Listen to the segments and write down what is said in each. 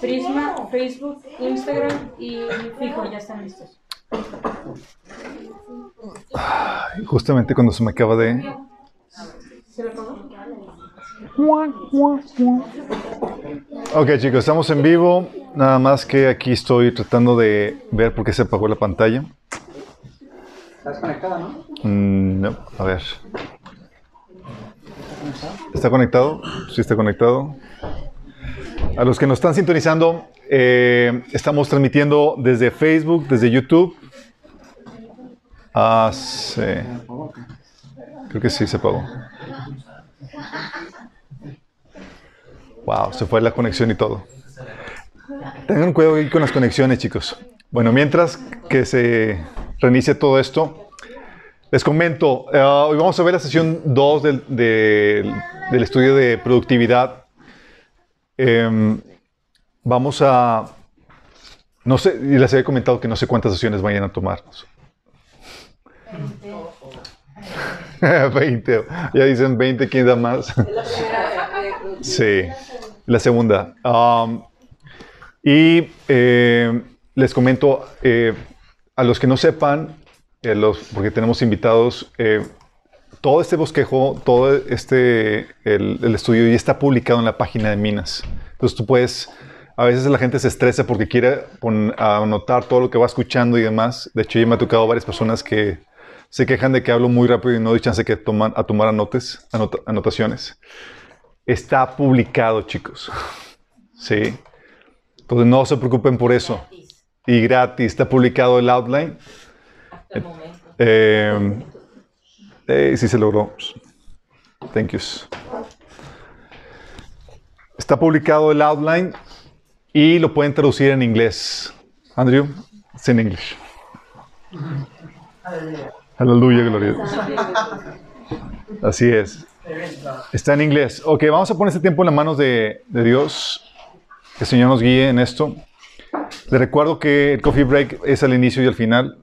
Prisma, Facebook, Instagram y Fico ya están listos. Justamente cuando se me acaba de... ¿Se lo pongo? Ok, chicos, estamos en vivo. Nada más que aquí estoy tratando de ver por qué se apagó la pantalla. ¿Estás conectada, no? No, a ver. ¿Está conectado? Sí, está conectado. A los que nos están sintonizando, estamos transmitiendo desde Facebook, desde YouTube. Ah, sí. Creo que sí se apagó. Wow, se fue la conexión y todo. Tengan cuidado aquí con las conexiones, chicos. Bueno, mientras que se reinicie todo esto, les comento, hoy vamos a ver la sesión 2 del estudio de productividad. Vamos a... No sé, les había comentado que no sé cuántas sesiones vayan a tomarnos. 20. Ya dicen 20, ¿quién da más? Sí, la segunda. Y les comento, a los que no sepan, porque tenemos invitados, todo este bosquejo, todo el estudio ya está publicado en la página de Minas. Entonces tú puedes, a veces la gente se estresa porque quiere anotar todo lo que va escuchando y demás. De hecho, ya me ha tocado varias personas que se quejan de que hablo muy rápido y no doy chance que tomar anotaciones. Está publicado, chicos. Sí. Entonces, no se preocupen por eso. Y gratis. Está publicado el outline. Sí se logró. Thank yous. Está publicado el outline y lo pueden traducir en inglés. Andrew, it's in English. Aleluya, gloria a Dios. Así es. Está en inglés. Ok, vamos a poner este tiempo en las manos de Dios. Que el Señor nos guíe en esto. Les recuerdo que el coffee break es al inicio y al final.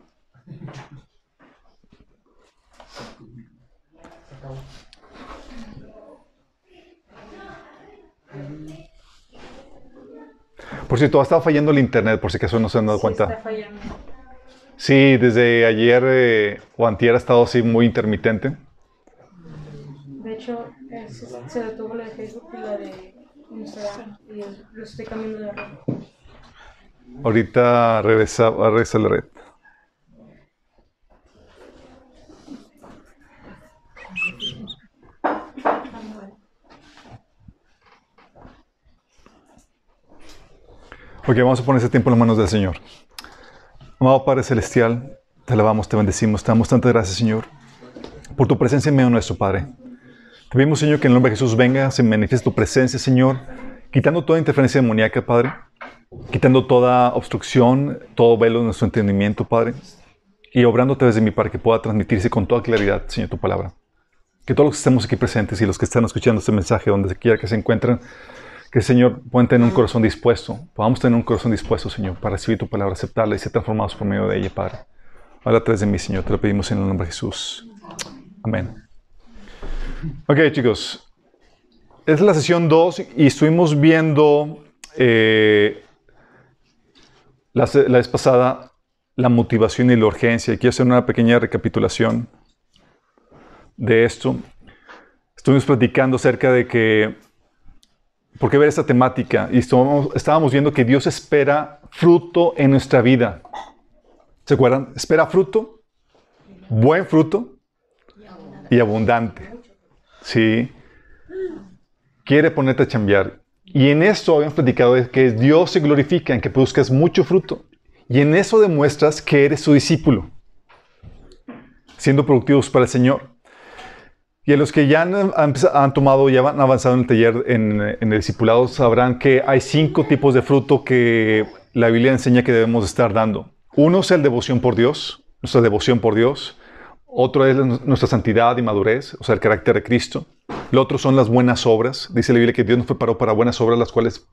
Por cierto, ha estado fallando el internet, por si acaso no se han dado cuenta. Está fallando. Sí, desde ayer o antier ha estado así muy intermitente. De hecho, se detuvo la de Facebook y la de Instagram y lo estoy cambiando de red. Ahorita regresa la red. Ok, vamos a poner ese tiempo en las manos del Señor. Amado Padre Celestial, te alabamos, te bendecimos, te damos tantas gracias, Señor, por tu presencia en medio de nuestro Padre. Te pedimos, Señor, que en el nombre de Jesús venga, se manifieste tu presencia, Señor, quitando toda interferencia demoníaca, Padre, quitando toda obstrucción, todo velo de nuestro entendimiento, Padre, y obrando a través de mí para que pueda transmitirse con toda claridad, Señor, tu palabra. Que todos los que estamos aquí presentes y los que están escuchando este mensaje, donde quiera que se encuentren, que el Señor pueda tener un corazón dispuesto, podamos tener un corazón dispuesto, Señor, para recibir tu palabra, aceptarla y ser transformados por medio de ella, Padre. Habla a través de mí, Señor, te lo pedimos en el nombre de Jesús. Amén. Ok, chicos, es la sesión 2 y estuvimos viendo la vez pasada la motivación y la urgencia. Y quiero hacer una pequeña recapitulación de esto. Estuvimos platicando acerca de que ¿por qué ver esta temática? Y estábamos viendo que Dios espera fruto en nuestra vida. ¿Se acuerdan? Espera fruto, buen fruto y abundante. Sí. Quiere ponerte a chambear. Y en eso habíamos platicado que Dios se glorifica en que produzcas mucho fruto. Y en eso demuestras que eres su discípulo, siendo productivos para el Señor. Y a los que ya han tomado, ya han avanzado en el taller, en el discipulado, sabrán que hay 5 tipos de fruto que la Biblia enseña que debemos estar dando. Uno es nuestra devoción por Dios. Otro es nuestra santidad y madurez, o sea, el carácter de Cristo. Lo otro son las buenas obras. Dice la Biblia que Dios nos preparó para buenas obras, las cuales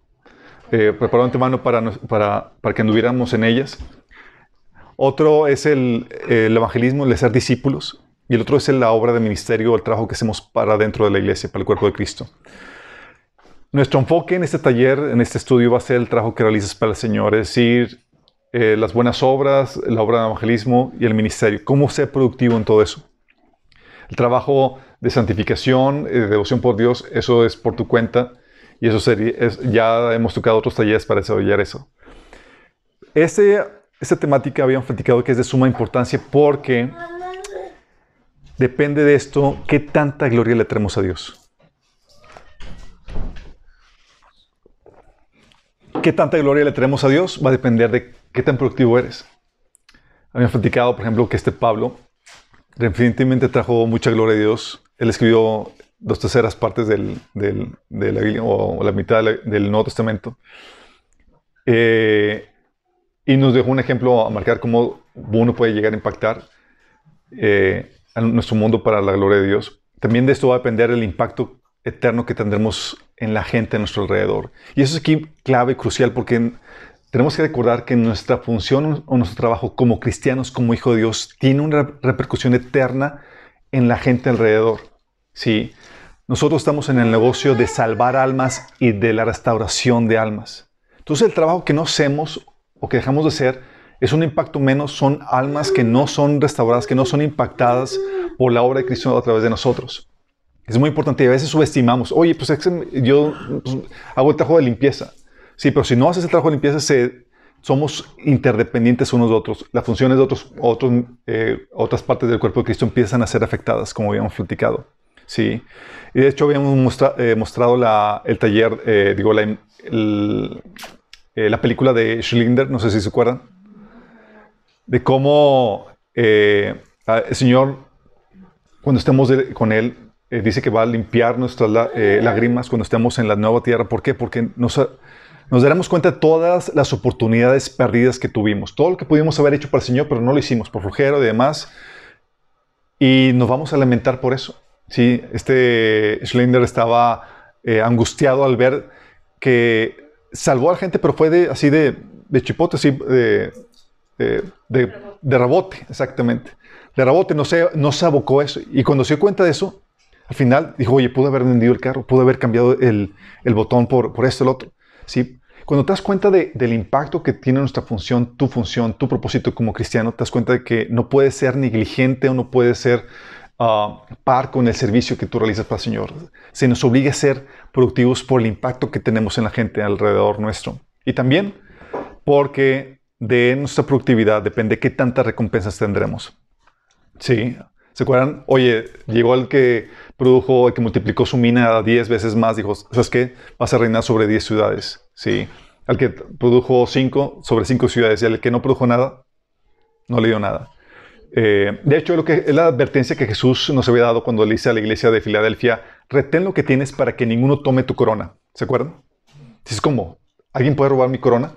preparó antemano para que anduviéramos en ellas. Otro es el evangelismo, el ser discípulos. Y el otro es la obra de ministerio, el trabajo que hacemos para dentro de la iglesia, para el cuerpo de Cristo. Nuestro enfoque en este taller, en este estudio, va a ser el trabajo que realizas para el Señor, es decir, las buenas obras, la obra de evangelismo y el ministerio. ¿Cómo ser productivo en todo eso? El trabajo de santificación, de devoción por Dios, eso es por tu cuenta. Y eso sería, ya hemos tocado otros talleres para desarrollar eso. Esta temática habíamos platicado que es de suma importancia porque depende de esto qué tanta gloria le traemos a Dios. ¿Qué tanta gloria le traemos a Dios? Va a depender de qué tan productivo eres. Habíamos platicado, por ejemplo, que Pablo definitivamente trajo mucha gloria a Dios. Él escribió 2/3 partes de la Biblia, o la mitad del Nuevo Testamento. Y nos dejó un ejemplo a marcar cómo uno puede llegar a impactar a nuestro mundo para la gloria de Dios. También de esto va a depender el impacto eterno que tendremos en la gente a nuestro alrededor. Y eso es aquí clave, crucial, porque tenemos que recordar que nuestra función o nuestro trabajo como cristianos, como hijo de Dios, tiene una repercusión eterna en la gente alrededor. Sí, nosotros estamos en el negocio de salvar almas y de la restauración de almas. Entonces el trabajo que no hacemos o que dejamos de hacer es un impacto menos, son almas que no son restauradas, que no son impactadas por la obra de Cristo a través de nosotros. Es muy importante y a veces subestimamos. Oye, pues yo hago el trabajo de limpieza. Sí, pero si no haces el trabajo de limpieza, somos interdependientes unos de otros. Las funciones de otras partes del cuerpo de Cristo empiezan a ser afectadas, como habíamos platicado. Sí, y de hecho habíamos mostrado la película de Schlinder, no sé si se acuerdan, de cómo el Señor, cuando estemos con Él, dice que va a limpiar nuestras lágrimas cuando estemos en la nueva tierra. ¿Por qué? Porque nos daremos cuenta de todas las oportunidades perdidas que tuvimos, todo lo que pudimos haber hecho para el Señor, pero no lo hicimos por flojero y demás, y nos vamos a lamentar por eso. Sí, Schlinder estaba angustiado al ver que salvó a la gente, pero fue de chipote, sí, de rebote, exactamente. De rebote, no se abocó eso. Y cuando se dio cuenta de eso, al final dijo, oye, pude haber vendido el carro, pude haber cambiado el botón por esto, el otro. Sí. Cuando te das cuenta del impacto que tiene nuestra función, tu propósito como cristiano, te das cuenta de que no puedes ser negligente o no puedes ser par con el servicio que tú realizas para el Señor. Se nos obliga a ser productivos por el impacto que tenemos en la gente alrededor nuestro. Y también porque de nuestra productividad depende qué tantas recompensas tendremos. ¿Sí? ¿Se acuerdan? Oye, llegó el que produjo, el que multiplicó su mina a 10 veces más. Dijo, ¿sabes qué? Vas a reinar sobre 10 ciudades. ¿Sí? Al que produjo 5, sobre 5 ciudades. Y al que no produjo nada, no le dio nada. De hecho, es la advertencia que Jesús nos había dado cuando le dice a la iglesia de Filadelfia, retén lo que tienes para que ninguno tome tu corona. ¿Se acuerdan? Es como, ¿alguien puede robar mi corona?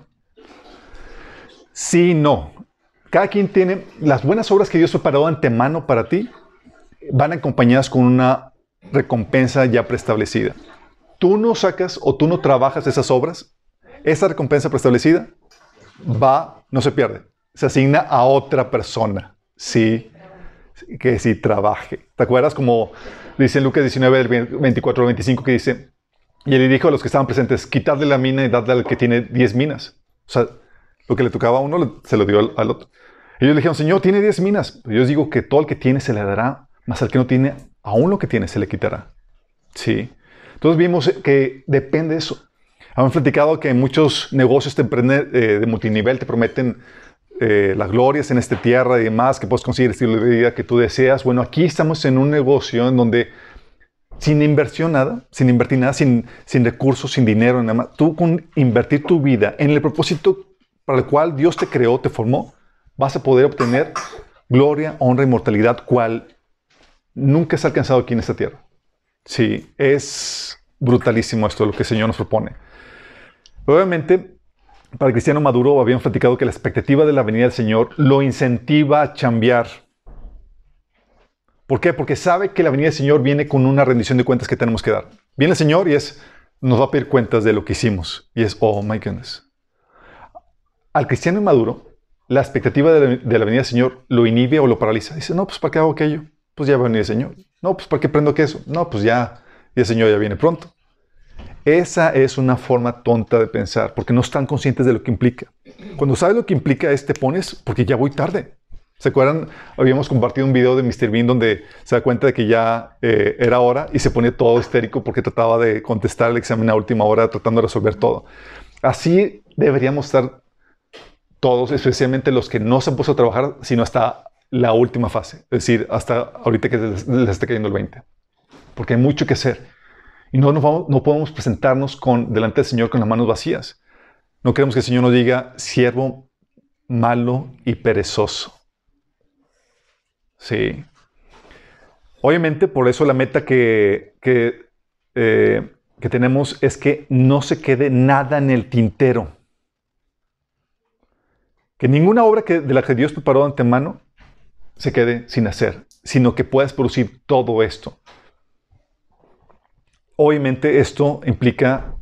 Sí, no. Cada quien tiene las buenas obras que Dios preparó de antemano para ti, van acompañadas con una recompensa ya preestablecida. Tú no sacas o tú no trabajas esas obras, esa recompensa preestablecida no se pierde, se asigna a otra persona. Sí, que sí trabaje. ¿Te acuerdas? Como dice en Lucas 19, del 24 al 25, que dice, y él dijo a los que estaban presentes, quitadle la mina y dadle al que tiene 10 minas. O sea, lo que le tocaba a uno, se lo dio al otro. Ellos le dijeron, Señor, tiene 10 minas. Yo les digo que todo el que tiene se le dará, mas al que no tiene, aún lo que tiene se le quitará. Sí. Entonces vimos que depende de eso. Habían platicado que muchos negocios de multinivel te prometen las glorias en esta tierra y demás, que puedes conseguir el estilo de vida que tú deseas. Bueno, aquí estamos en un negocio en donde sin inversión nada, sin invertir nada, sin recursos, sin dinero, nada más. Tú con invertir tu vida en el propósito para el cual Dios te creó, te formó, vas a poder obtener gloria, honra, inmortalidad, cual nunca se ha alcanzado aquí en esta tierra. Sí, es brutalísimo esto, lo que el Señor nos propone. Obviamente, para el cristiano maduro, habíamos platicado que la expectativa de la venida del Señor lo incentiva a chambear. ¿Por qué? Porque sabe que la venida del Señor viene con una rendición de cuentas que tenemos que dar. Viene el Señor y nos va a pedir cuentas de lo que hicimos. Y oh my goodness. Al cristiano maduro, la expectativa de la venida del Señor lo inhibe o lo paraliza. Dice, no, pues ¿para qué hago aquello? Pues ya va a venir el Señor. No, pues ¿para qué prendo queso? No, pues ya el Señor ya viene pronto. Esa es una forma tonta de pensar, porque no están conscientes de lo que implica. Cuando sabes lo que implica es te pones, porque ya voy tarde. ¿Se acuerdan? Habíamos compartido un video de Mr. Bean donde se da cuenta de que ya era hora y se pone todo histérico porque trataba de contestar el examen a última hora, tratando de resolver todo. Así deberíamos estar todos, especialmente los que no se han puesto a trabajar, sino hasta la última fase. Es decir, hasta ahorita que les está cayendo el 20. Porque hay mucho que hacer. Y no podemos presentarnos delante del Señor con las manos vacías. No queremos que el Señor nos diga, siervo malo y perezoso. Sí. Obviamente, por eso la meta que tenemos es que no se quede nada en el tintero. Que ninguna obra de la que Dios preparó de antemano se quede sin hacer, sino que puedas producir todo esto. Obviamente esto implica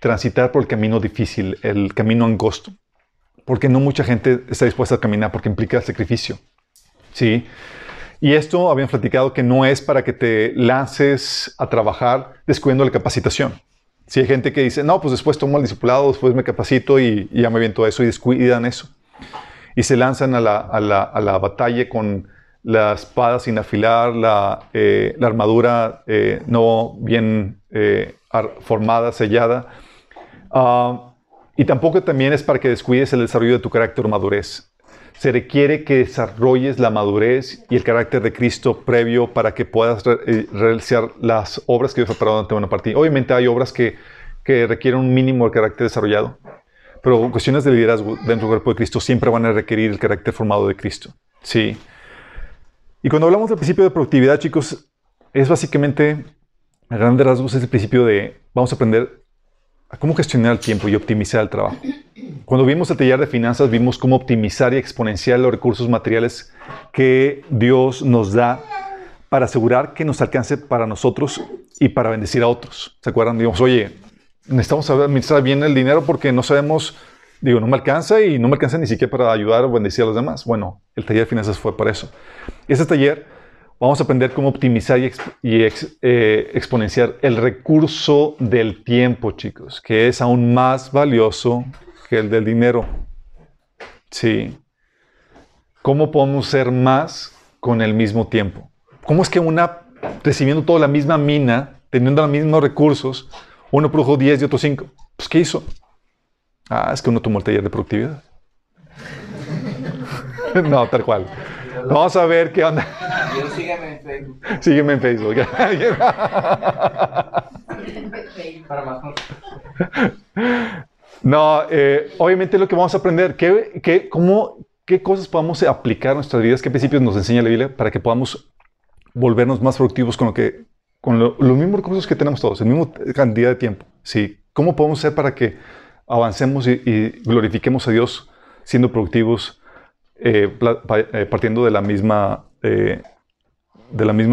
transitar por el camino difícil, el camino angosto, porque no mucha gente está dispuesta a caminar porque implica el sacrificio. ¿Sí? Y esto habían platicado que no es para que te lances a trabajar descubriendo la capacitación. Si hay gente que dice, no, pues después tomo el discipulado, después me capacito y ya me aviento eso y descuidan eso. Y se lanzan a la batalla con la espada sin afilar, la armadura no bien formada, sellada. Y tampoco también es para que descuides el desarrollo de tu carácter o madurez. Se requiere que desarrolles la madurez y el carácter de Cristo previo para que puedas realizar las obras que Dios ha preparado ante una partida. Obviamente hay obras que requieren un mínimo de carácter desarrollado, pero cuestiones de liderazgo dentro del cuerpo de Cristo siempre van a requerir el carácter formado de Cristo. Sí. Y cuando hablamos del principio de productividad, chicos, es básicamente, a grandes rasgos, es el principio de vamos a aprender a cómo gestionar el tiempo y optimizar el trabajo. Cuando vimos el taller de finanzas, vimos cómo optimizar y exponenciar los recursos materiales que Dios nos da para asegurar que nos alcance para nosotros y para bendecir a otros. ¿Se acuerdan? Digamos, oye, necesitamos saber administrar bien el dinero porque no sabemos, no me alcanza y no me alcanza ni siquiera para ayudar o bendecir a los demás. Bueno, el taller de finanzas fue para eso. Este taller vamos a aprender cómo optimizar y exponenciar el recurso del tiempo, chicos, que es aún más valioso que el del dinero. Sí. ¿Cómo podemos ser más con el mismo tiempo? ¿Cómo es que recibiendo toda la misma mina, teniendo los mismos recursos, uno produjo 10 y otro 5? Pues, ¿qué hizo? Ah, es que uno tomó el taller de productividad. No, tal cual. Vamos a ver qué onda. Yo sígueme en Facebook. Sígueme en Facebook. No, obviamente lo que vamos a aprender, qué cosas podemos aplicar en nuestras vidas, qué principios nos enseña la Biblia para que podamos volvernos más productivos con los mismos recursos que tenemos todos, la misma cantidad de tiempo. Sí. ¿Cómo podemos hacer para que avancemos y glorifiquemos a Dios siendo productivos, partiendo de la misma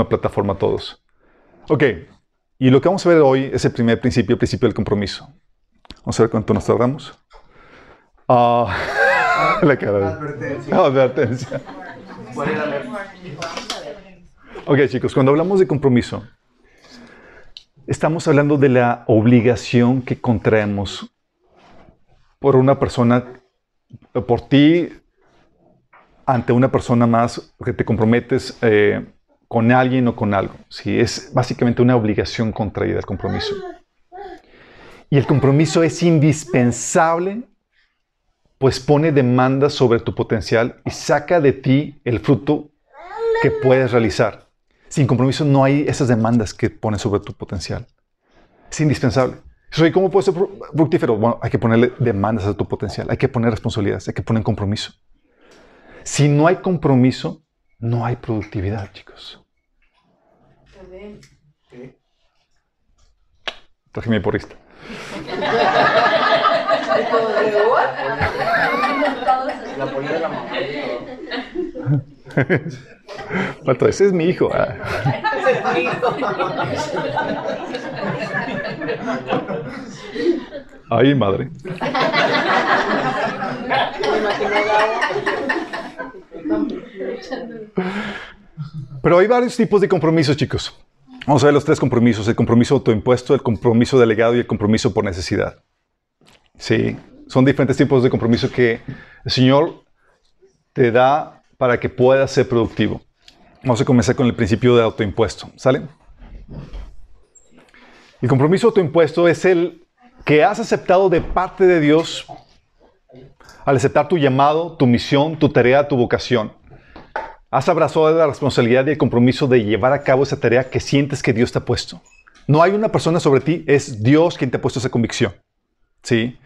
plataforma todos? Ok, y lo que vamos a ver hoy es el primer principio, el principio del compromiso. Vamos a ver cuánto nos tardamos. La cara de advertencia. Advertencia. Ok, chicos, cuando hablamos de compromiso, estamos hablando de la obligación que contraemos por una persona, por ti, ante una persona más, que te comprometes con alguien o con algo. Sí, es básicamente una obligación contraída al compromiso. Y el compromiso es indispensable, pues pone demanda sobre tu potencial y saca de ti el fruto que puedes realizar. Sin compromiso no hay esas demandas que pone sobre tu potencial. Es indispensable. ¿Y cómo puedes ser fructífero? Bueno, hay que ponerle demandas a tu potencial, hay que poner responsabilidades, hay que poner compromiso. Si no hay compromiso, no hay productividad, chicos. Traje mi porrista. Pato, ese es mi hijo. Ay, madre. Pero hay varios tipos de compromisos, chicos. Vamos a ver los tres compromisos: el compromiso autoimpuesto, el compromiso delegado y el compromiso por necesidad. Sí, son diferentes tipos de compromiso que el Señor te da para que puedas ser productivo. Vamos a comenzar con el principio de autoimpuesto. ¿Sale? El compromiso autoimpuesto es el que has aceptado de parte de Dios al aceptar tu llamado, tu misión, tu tarea, tu vocación. Has abrazado la responsabilidad y el compromiso de llevar a cabo esa tarea que sientes que Dios te ha puesto. No hay una persona sobre ti, es Dios quien te ha puesto esa convicción. ¿Sí?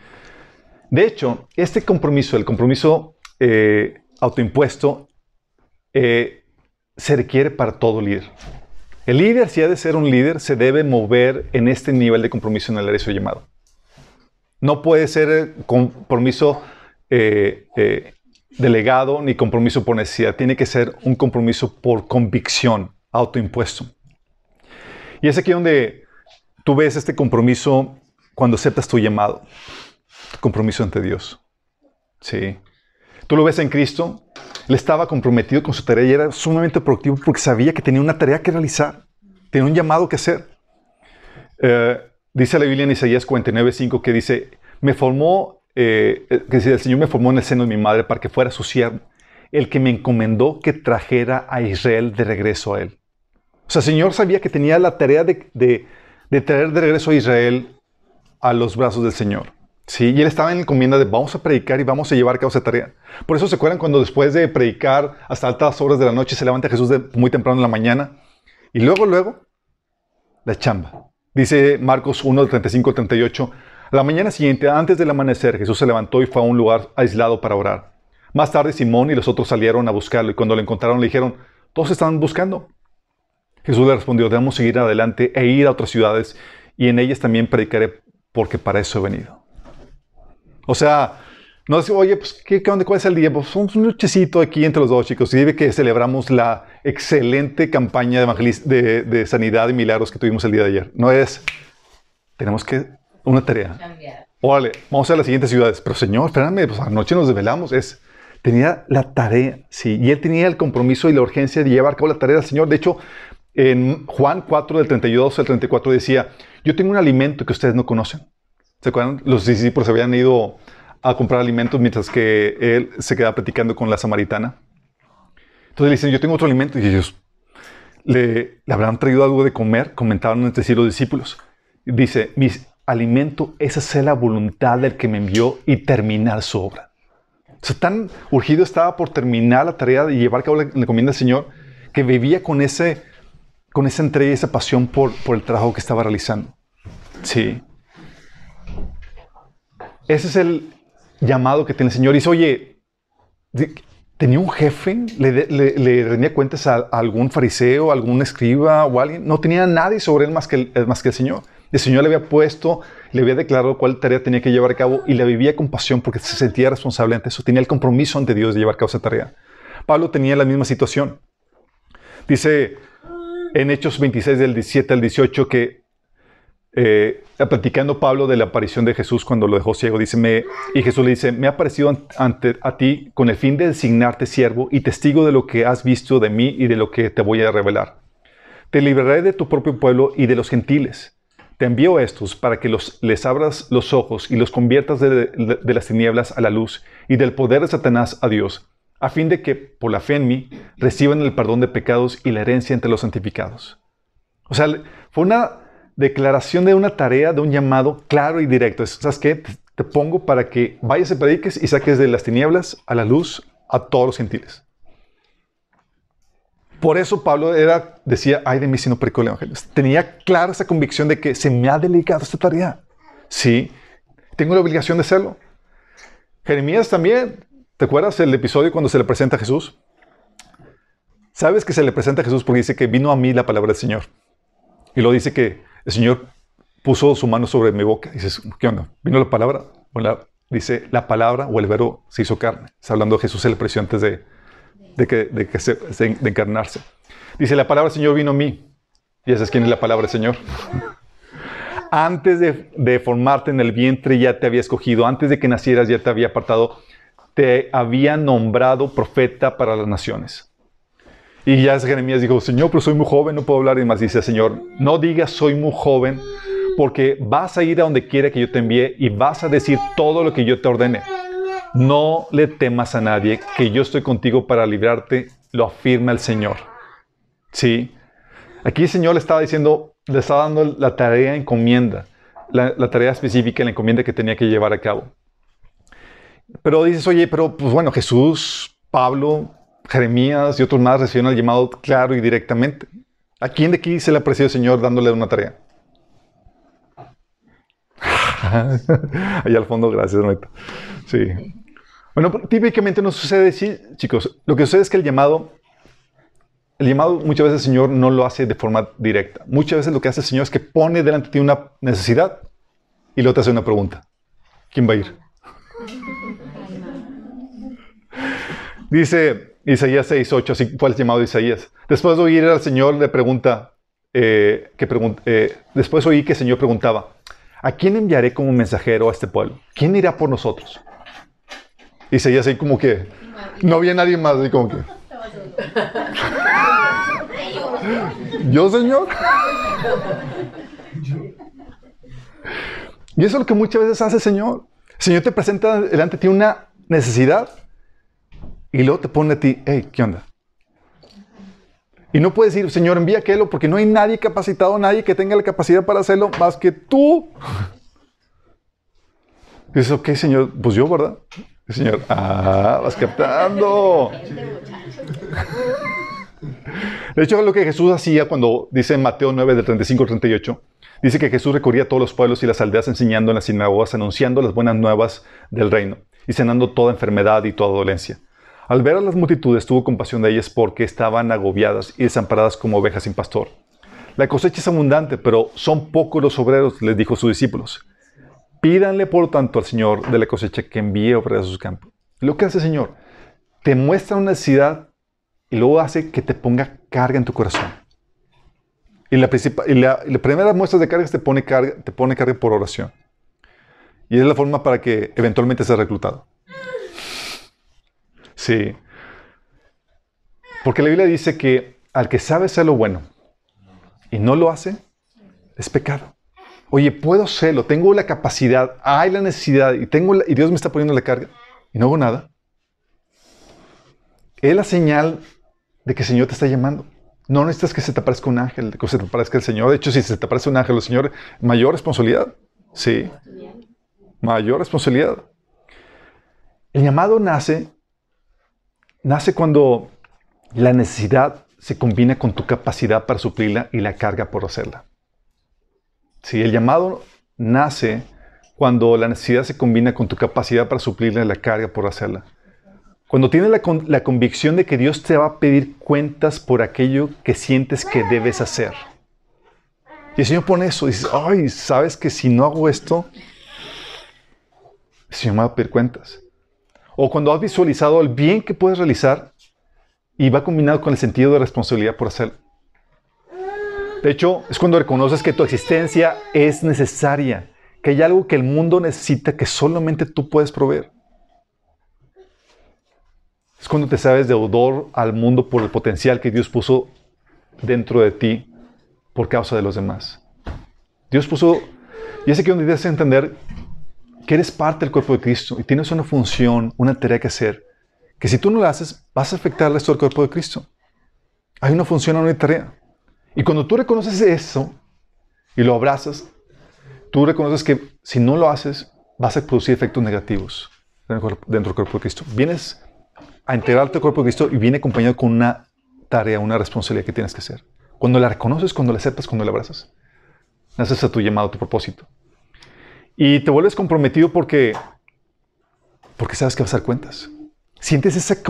De hecho, este compromiso, el compromiso autoimpuesto, se requiere para todo líder. El líder, si ha de ser un líder, se debe mover en este nivel de compromiso en el área de su llamado. No puede ser compromiso delegado ni compromiso por necesidad. Tiene que ser un compromiso por convicción, autoimpuesto. Y es aquí donde tú ves este compromiso cuando aceptas tu llamado, tu compromiso ante Dios. Sí. Tú lo ves en Cristo. Él estaba comprometido con su tarea y era sumamente productivo porque sabía que tenía una tarea que realizar. Tenía un llamado que hacer. Dice la Biblia en Isaías 49:5 que dice, el Señor me formó en el seno de mi madre para que fuera su siervo, el que me encomendó que trajera a Israel de regreso a él. O sea, el Señor sabía que tenía la tarea de traer de regreso a Israel a los brazos del Señor. Sí, y él estaba en la encomienda de vamos a predicar y vamos a llevar a cabo esa tarea. Por eso se acuerdan cuando después de predicar hasta altas horas de la noche se levanta Jesús muy temprano en la mañana y luego la chamba. Dice Marcos 1:35-38, a la mañana siguiente, antes del amanecer, Jesús se levantó y fue a un lugar aislado para orar. Más tarde Simón y los otros salieron a buscarlo y cuando lo encontraron le dijeron, todos están buscando. Jesús le respondió, debemos seguir adelante e ir a otras ciudades y en ellas también predicaré porque para eso he venido. O sea, no decimos, oye, pues, ¿cuál es el día? Pues un nochecito aquí entre los dos, chicos. Y debe que celebramos la excelente campaña de sanidad y milagros que tuvimos el día de ayer. No es, tenemos que, una tarea. Órale, vamos a las siguientes ciudades. Pero Señor, espérame, pues anoche nos desvelamos. Es, tenía la tarea, sí. Y él tenía el compromiso y la urgencia de llevar a cabo la tarea del Señor. De hecho, en Juan 4:32-34 decía, yo tengo un alimento que ustedes no conocen. ¿Se acuerdan? Los discípulos se habían ido a comprar alimentos mientras que él se quedaba platicando con la samaritana. Entonces le dicen, yo tengo otro alimento. Y ellos, ¿le habrán traído algo de comer? Comentaron entre sí los discípulos. Dice, mi alimento es hacer la voluntad del que me envió y terminar su obra. O sea, tan urgido estaba por terminar la tarea de llevar a cabo la encomienda del Señor que vivía con esa entrega y esa pasión por el trabajo que estaba realizando. Sí. Ese es el llamado que tiene el Señor. Dice, oye, ¿tenía un jefe? ¿Le rendía cuentas a algún fariseo, a algún escriba o a alguien? No tenía nadie sobre él más que el Señor. El Señor le había puesto, le había declarado cuál tarea tenía que llevar a cabo y la vivía con pasión porque se sentía responsable ante eso. Tenía el compromiso ante Dios de llevar a cabo esa tarea. Pablo tenía la misma situación. Dice en Hechos 26:17-18 que platicando Pablo de la aparición de Jesús cuando lo dejó ciego, dice, y Jesús le dice, me ha aparecido ante a ti con el fin de designarte siervo y testigo de lo que has visto de mí y de lo que te voy a revelar. Te libraré de tu propio pueblo y de los gentiles. Te envío estos para que les abras los ojos y los conviertas de las tinieblas a la luz y del poder de Satanás a Dios, a fin de que, por la fe en mí, reciban el perdón de pecados y la herencia entre los santificados. O sea, fue una declaración de una tarea, de un llamado claro y directo. Es, ¿sabes qué? Te pongo para que vayas y prediques y saques de las tinieblas a la luz a todos los gentiles. Por eso Pablo decía, ay de mí si no predico el evangelio. Tenía clara esa convicción de que se me ha delegado esta tarea. Sí, tengo la obligación de hacerlo. Jeremías también. ¿Te acuerdas el episodio cuando se le presenta a Jesús? Sabes que se le presenta a Jesús porque dice que vino a mí la palabra del Señor. Y luego dice que el Señor puso su mano sobre mi boca. Dices, ¿qué onda? ¿Vino la palabra? Dice, la palabra o el verbo se hizo carne. Está hablando de Jesús, el precio antes de encarnarse. Dice, la palabra del Señor vino a mí. ¿Ya sabes quién es la palabra del Señor? Antes de formarte en el vientre ya te había escogido. Antes de que nacieras ya te había apartado. Te había nombrado profeta para las naciones. Y ya Jeremías dijo, Señor, pero soy muy joven, no puedo hablar. Y más dice, Señor, no digas soy muy joven, porque vas a ir a donde quiera que yo te envíe y vas a decir todo lo que yo te ordene. No le temas a nadie, que yo estoy contigo para librarte, lo afirma el Señor. ¿Sí? Aquí el Señor le estaba diciendo, le estaba dando la tarea encomienda, la tarea específica, la encomienda que tenía que llevar a cabo. Pero dices, oye, pero pues bueno, Jesús, Pablo, Jeremías y otros más recibieron el llamado claro y directamente. ¿A quién de aquí se le apreció el Señor dándole una tarea? Allá al fondo, gracias, Neta. Sí. Bueno, típicamente no sucede así, chicos. Lo que sucede es que el llamado muchas veces el Señor no lo hace de forma directa. Muchas veces lo que hace el Señor es que pone delante de ti una necesidad y luego te hace una pregunta. ¿Quién va a ir? Dice Isaías 6:8, así fue el llamado de Isaías. Después de oír al Señor le pregunta, después oí que el Señor preguntaba, ¿a quién enviaré como mensajero a este pueblo? ¿Quién irá por nosotros? Isaías ahí como que no había nadie más, así como que ¿yo, Señor? Y eso es lo que muchas veces hace el Señor. El Señor te presenta delante de ti una necesidad y luego te pone a ti, hey, ¿qué onda? Y no puedes decir, Señor, envía aquello, porque no hay nadie capacitado, nadie que tenga la capacidad para hacerlo más que tú. Y dices, ok, Señor, pues yo, ¿verdad? Y Señor, ah, vas captando. De hecho, lo que Jesús hacía cuando dice en Mateo 9, del 35 al 38, dice que Jesús recorría a todos los pueblos y las aldeas enseñando en las sinagogas, anunciando las buenas nuevas del reino y sanando toda enfermedad y toda dolencia. Al ver a las multitudes, tuvo compasión de ellas porque estaban agobiadas y desamparadas como ovejas sin pastor. La cosecha es abundante, pero son pocos los obreros, les dijo a sus discípulos. Pídanle, por lo tanto, al Señor de la cosecha que envíe obreros a sus campos. Lo que hace el Señor, te muestra una necesidad y luego hace que te ponga carga en tu corazón. Y la primera muestra de carga es te pone carga por oración. Y es la forma para que eventualmente seas reclutado. Sí, porque la Biblia dice que al que sabe hacer lo bueno y no lo hace, es pecado. Oye, puedo hacerlo, tengo la capacidad, hay la necesidad y Dios me está poniendo la carga y no hago nada. Es la señal de que el Señor te está llamando. No necesitas que se te aparezca un ángel, que se te aparezca el Señor. De hecho, si se te aparece un ángel, el Señor, mayor responsabilidad. Sí, mayor responsabilidad. El llamado nace cuando la necesidad se combina con tu capacidad para suplirla y la carga por hacerla. Sí, el llamado nace cuando la necesidad se combina con tu capacidad para suplirla y la carga por hacerla. Cuando tienes la convicción de que Dios te va a pedir cuentas por aquello que sientes que debes hacer. Y el Señor pone eso y dice, ay, ¿sabes que si no hago esto, el Señor me va a pedir cuentas? O cuando has visualizado el bien que puedes realizar y va combinado con el sentido de responsabilidad por hacerlo. De hecho, es cuando reconoces que tu existencia es necesaria, que hay algo que el mundo necesita que solamente tú puedes proveer. Es cuando te sabes deudor al mundo por el potencial que Dios puso dentro de ti por causa de los demás. Dios puso, y es aquí donde tienes que entender que eres parte del cuerpo de Cristo y tienes una función, una tarea que hacer, que si tú no la haces, vas a afectar al resto del cuerpo de Cristo. Hay una función, una tarea. Y cuando tú reconoces eso y lo abrazas, tú reconoces que si no lo haces, vas a producir efectos negativos dentro del cuerpo de Cristo. Vienes a integrarte al cuerpo de Cristo y viene acompañado con una tarea, una responsabilidad que tienes que hacer. Cuando la reconoces, cuando la aceptas, cuando la abrazas, naces a tu llamado, a tu propósito. Y te vuelves comprometido porque sabes que vas a dar cuentas. Sientes ese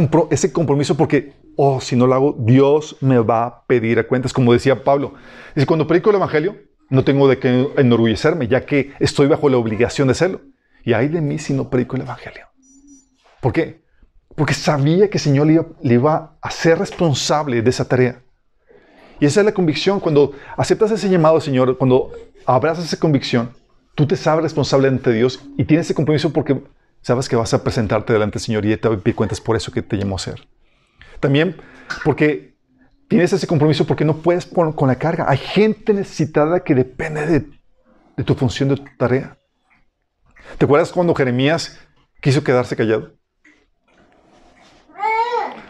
compromiso porque, oh, si no lo hago, Dios me va a pedir a cuentas. Como decía Pablo, dice, cuando predico el evangelio, no tengo de qué enorgullecerme, ya que estoy bajo la obligación de hacerlo. Y ay de mí si no predico el evangelio. ¿Por qué? Porque sabía que el Señor le iba a ser responsable de esa tarea. Y esa es la convicción. Cuando aceptas ese llamado, Señor, cuando abrazas esa convicción, tú te sabes responsable ante Dios y tienes ese compromiso porque sabes que vas a presentarte delante del Señor y te va a pedir cuentas por eso que te llamó a ser. También porque Tienes ese compromiso porque no puedes con la carga. Hay gente necesitada que depende de tu función, de tu tarea. ¿Te acuerdas cuando Jeremías quiso quedarse callado?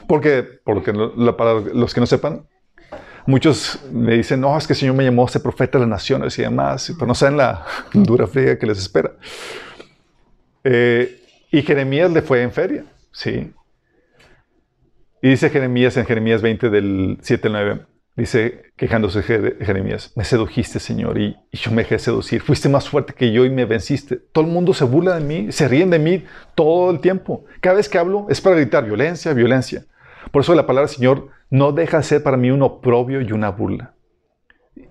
Porque para los que no sepan, muchos me dicen, no, es que el Señor me llamó a ser profeta de las naciones y demás, pero no saben la dura friega que les espera. Y Jeremías le fue en feria, sí. Y dice Jeremías en Jeremías 20 del 7 al 9, dice, quejándose Jeremías, me sedujiste, Señor, y yo me dejé seducir. Fuiste más fuerte que yo y me venciste. Todo el mundo se burla de mí, se ríen de mí todo el tiempo. Cada vez que hablo es para gritar violencia, violencia. Por eso la palabra Señor no deja de ser para mí un oprobio y una burla.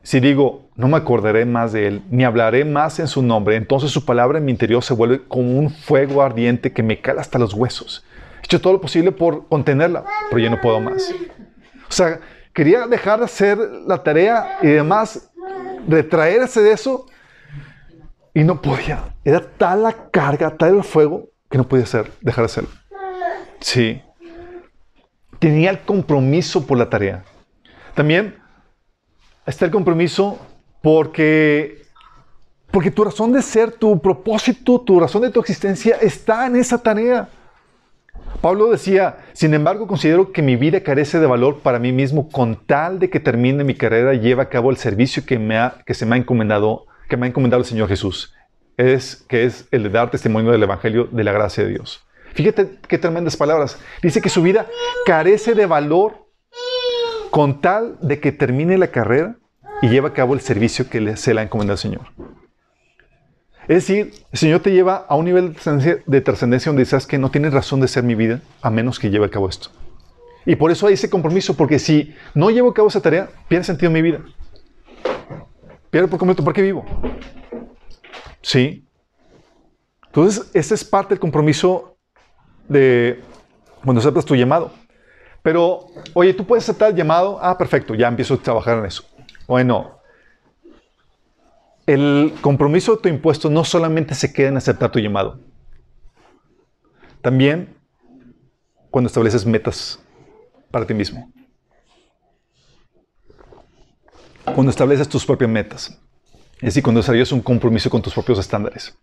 Si digo, no me acordaré más de él, ni hablaré más en su nombre, entonces su palabra en mi interior se vuelve como un fuego ardiente que me cala hasta los huesos. He hecho todo lo posible por contenerla, pero ya no puedo más. O sea, quería dejar de hacer la tarea y demás, retraerse de eso, y no podía. Era tal la carga, tal el fuego, que no podía dejar de hacerlo. Sí. Tenía el compromiso por la tarea. También está el compromiso porque tu razón de ser, tu propósito, tu razón de tu existencia está en esa tarea. Pablo decía, sin embargo, considero que mi vida carece de valor para mí mismo con tal de que termine mi carrera y lleve a cabo el servicio que me ha encomendado el Señor Jesús, que es el de dar testimonio del Evangelio de la gracia de Dios. Fíjate qué tremendas palabras. Dice que su vida carece de valor con tal de que termine la carrera y lleve a cabo el servicio que se le ha encomendado al Señor. Es decir, el Señor te lleva a un nivel de trascendencia donde dices que no tienes razón de ser mi vida a menos que lleve a cabo esto. Y por eso hay ese compromiso, porque si no llevo a cabo esa tarea, pierde sentido mi vida. Pierde por completo, ¿por qué vivo? Sí. Entonces, esa es parte del compromiso de cuando aceptas tu llamado. Pero, oye, tú puedes aceptar el llamado, perfecto, ya empiezo a trabajar en eso. Bueno, el compromiso de tu impuesto no solamente se queda en aceptar tu llamado. También cuando estableces metas para ti mismo. Cuando estableces tus propias metas. Es decir, cuando desarrollas un compromiso con tus propios estándares.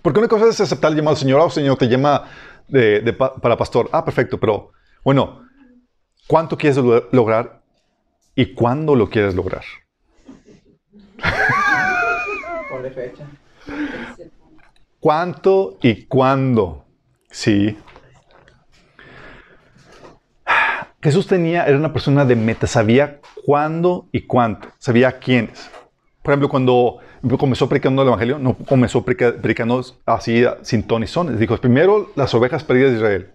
Porque una cosa es aceptar el llamado del Señor. Señor te llama para pastor. Perfecto, pero bueno, ¿cuánto quieres lograr y cuándo lo quieres lograr? De fecha. ¿Cuánto y cuándo? Sí. Jesús era una persona de meta, sabía cuándo y cuánto, sabía quiénes. Por ejemplo, cuando comenzó predicando el Evangelio, no comenzó predicando así sin ton y sones. Dijo, primero las ovejas perdidas de Israel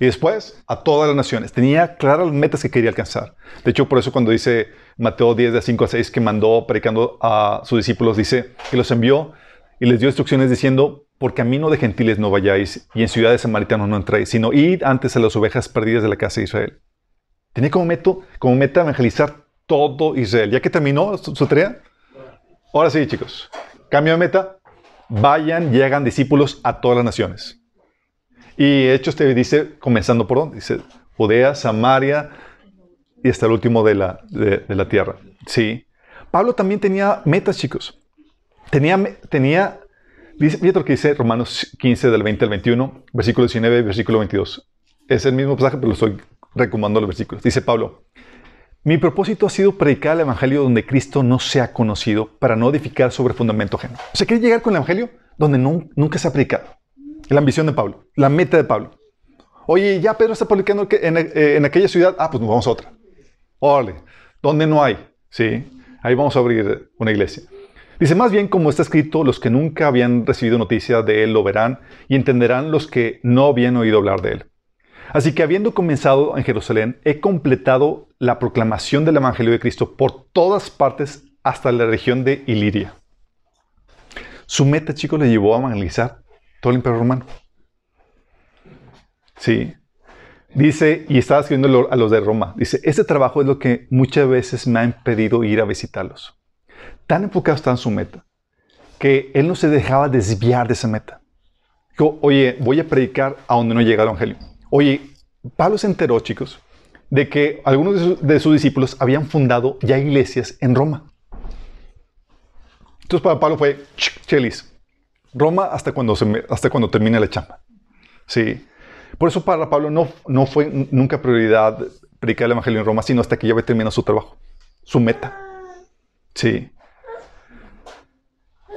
y después a todas las naciones. Tenía claras las metas que quería alcanzar. De hecho, por eso cuando dice Mateo 10, de 5 a 6, que mandó predicando a sus discípulos, dice que los envió y les dio instrucciones diciendo, por camino de gentiles no vayáis y en ciudades samaritanas no entréis, sino id antes a las ovejas perdidas de la casa de Israel. Tenía como meta evangelizar todo Israel. Ya que terminó su tarea, ahora sí, chicos, cambio de meta, vayan y hagan discípulos a todas las naciones. Y Hechos te dice, comenzando por dónde, dice Judea, Samaria, y hasta el último de la tierra. Sí. Pablo también tenía metas, chicos. Fíjate lo que dice Romanos 15, del 20 al 21, versículo 19 y versículo 22. Es el mismo pasaje, pero lo estoy recomendando los versículos. Dice Pablo, mi propósito ha sido predicar el Evangelio donde Cristo no se ha conocido, para no edificar sobre fundamento ajeno. O sea, quiere llegar con el Evangelio donde nunca se ha predicado. La ambición de Pablo, la meta de Pablo. Oye, ya Pedro está publicando en aquella ciudad, pues nos vamos a otra. Órale, ¿dónde no hay? Sí, ahí vamos a abrir una iglesia. Dice, más bien como está escrito, los que nunca habían recibido noticia de él lo verán y entenderán los que no habían oído hablar de él. Así que habiendo comenzado en Jerusalén, he completado la proclamación del Evangelio de Cristo por todas partes hasta la región de Iliria. Su meta, chicos, le llevó a evangelizar todo el Imperio Romano. Sí. Dice, y estaba escribiendo a los de Roma, dice, este trabajo es lo que muchas veces me ha impedido ir a visitarlos. Tan enfocado estaba en su meta, que él no se dejaba desviar de esa meta. Dijo, oye, voy a predicar a donde no llega el Evangelio. Oye, Pablo se enteró, chicos, de que algunos de sus discípulos habían fundado ya iglesias en Roma. Entonces para Pablo fue, chelis, Roma hasta cuando termine la chamba. Sí. Por eso para Pablo no fue nunca prioridad predicar el evangelio en Roma, sino hasta que ya había terminado su trabajo, su meta. Sí.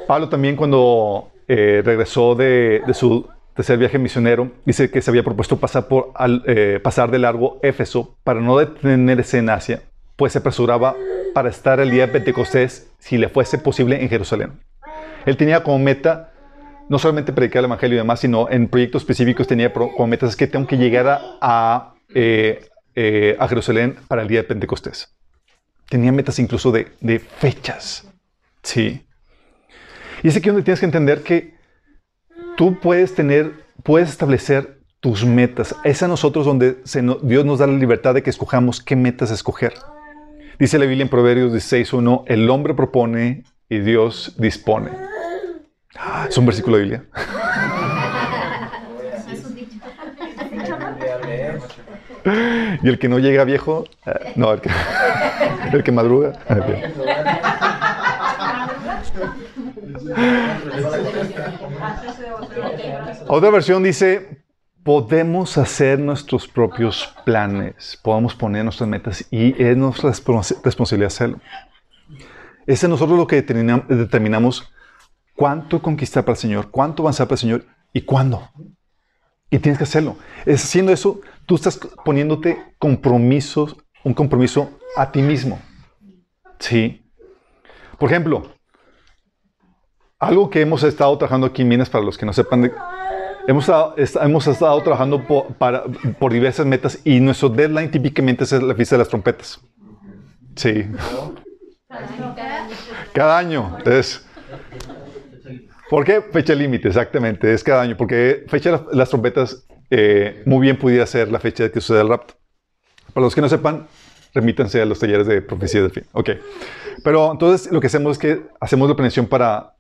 Pablo también, cuando regresó de su tercer viaje misionero, dice que se había propuesto pasar de largo Éfeso para no detenerse en Asia, pues se apresuraba para estar el día de Pentecostés, si le fuese posible, en Jerusalén. Él tenía como meta no solamente predicar el evangelio y demás, sino en proyectos específicos tenía como metas que tengo que llegar a Jerusalén para el día de Pentecostés. Tenía metas incluso de fechas. Sí. Y es aquí donde tienes que entender que tú puedes establecer tus metas. Es a nosotros donde Dios nos da la libertad de que escojamos qué metas escoger. Dice la Biblia en Proverbios 16:1, el hombre propone y Dios dispone. Ah, es un versículo de Biblia. Y el que no llega viejo, no, el que madruga. Otra versión dice, podemos hacer nuestros propios planes, podemos poner nuestras metas y es nuestra responsabilidad hacerlo. Es en nosotros lo que determinamos cuánto conquistar para el Señor, cuánto avanzar para el Señor y cuándo. Y tienes que hacerlo. Es haciendo eso, tú estás poniéndote un compromiso a ti mismo. Sí. Por ejemplo, algo que hemos estado trabajando aquí en Minas, para los que no sepan, hemos estado trabajando por diversas metas y nuestro deadline típicamente es la fiesta de las trompetas. Sí. Cada año. Entonces, ¿por qué fecha límite? Exactamente, es cada año. Porque fecha de las trompetas muy bien pudiera ser la fecha de que suceda el rapto. Para los que no sepan, remítanse a los talleres de profecía del fin. Ok. Pero entonces lo que hacemos es que hacemos la planeación para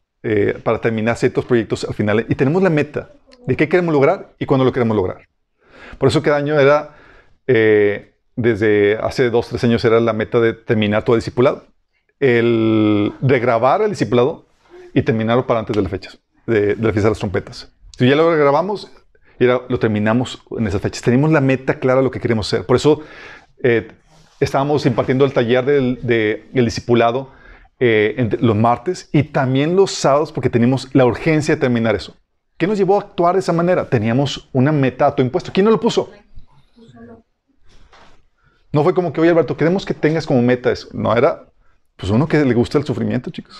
terminar ciertos proyectos al final y tenemos la meta de qué queremos lograr y cuándo lo queremos lograr. Por eso cada año era, desde hace 2-3 años era la meta de terminar todo el discipulado, de grabar el discipulado y terminarlo para antes de la fecha, de la fiesta de las trompetas. Si ya lo grabamos, lo terminamos en esas fechas. Tenemos la meta clara de lo que queremos hacer. Por eso estábamos impartiendo el taller del discipulado los martes y también los sábados, porque teníamos la urgencia de terminar eso. ¿Qué nos llevó a actuar de esa manera? Teníamos una meta a tu impuesto. ¿Quién nos lo puso? No fue como que, oye Alberto, queremos que tengas como meta eso. No, era pues uno que le gusta el sufrimiento, chicos.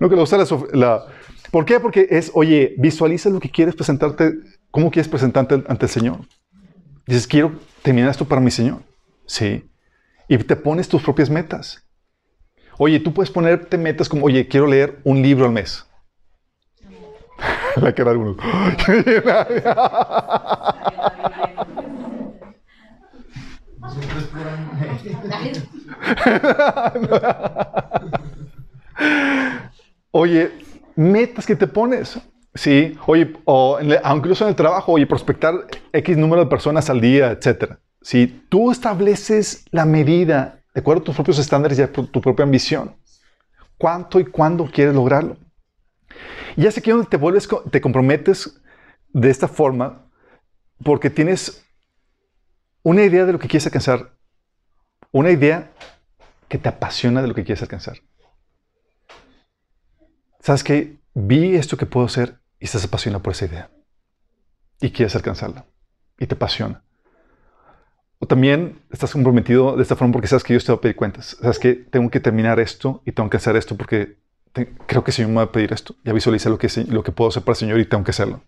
Uno que le gusta la... ¿Por qué? Porque es, oye, visualiza lo que quieres presentarte, cómo quieres presentarte ante el Señor. Dices, quiero terminar esto para mi Señor. Sí. Y te pones tus propias metas. Oye, tú puedes ponerte metas como, oye, quiero leer un libro al mes. La cara de algunos. Oye, metas que te pones. Sí. Oye, incluso en el trabajo, oye, prospectar X número de personas al día, etcétera. Si tú estableces la medida de acuerdo a tus propios estándares y a tu propia ambición, cuánto y cuándo quieres lograrlo. Y ya sé que te comprometes de esta forma porque tienes una idea de lo que quieres alcanzar, una idea que te apasiona de lo que quieres alcanzar. Sabes que vi esto que puedo hacer y estás apasionado por esa idea y quieres alcanzarla y te apasiona. O también estás comprometido de esta forma porque sabes que Dios te va a pedir cuentas. Sabes que tengo que terminar esto y tengo que hacer esto porque creo que el Señor me va a pedir esto. Ya visualiza lo que puedo hacer para el Señor y tengo que hacerlo.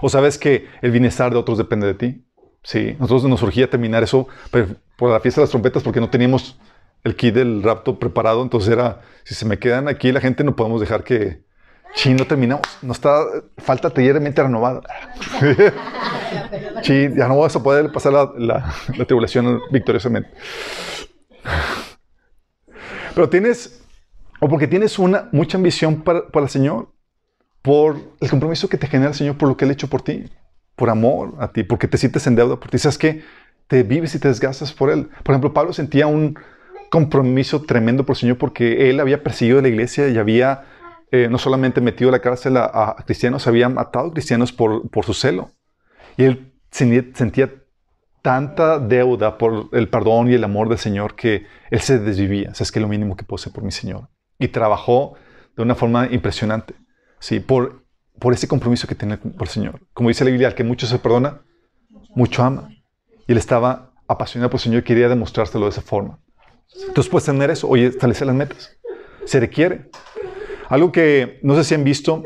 O sabes que el bienestar de otros depende de ti. Sí, nosotros nos urgía terminar eso por la fiesta de las trompetas porque no teníamos el kit del rapto preparado. Entonces era, si se me quedan aquí la gente, no podemos dejar que... Sí, no terminamos. Falta taller de mente renovada. Sí, ya no vas a poder pasar la tribulación victoriosamente. Pero porque tienes mucha ambición para el Señor, por el compromiso que te genera el Señor, por lo que Él ha hecho por ti. por amor a ti, porque te sientes en deuda por ti. ¿Sabes qué? Te vives y te desgastas por él. Por ejemplo, Pablo sentía un compromiso tremendo por el Señor porque él había perseguido a la iglesia y había no solamente metido a la cárcel a cristianos, había matado a cristianos por su celo. Y él sentía tanta deuda por el perdón y el amor del Señor que él se desvivía. O sea, es que lo mínimo que puedo hacer por mi Señor. Y trabajó de una forma impresionante, ¿sí? Por ese compromiso que tiene por el Señor. Como dice la Biblia, al que mucho se perdona, mucho ama. Y él estaba apasionado por el Señor y quería demostrárselo de esa forma. Entonces puedes tener eso. Oye, establecer las metas. Se requiere. Algo que no sé si han visto,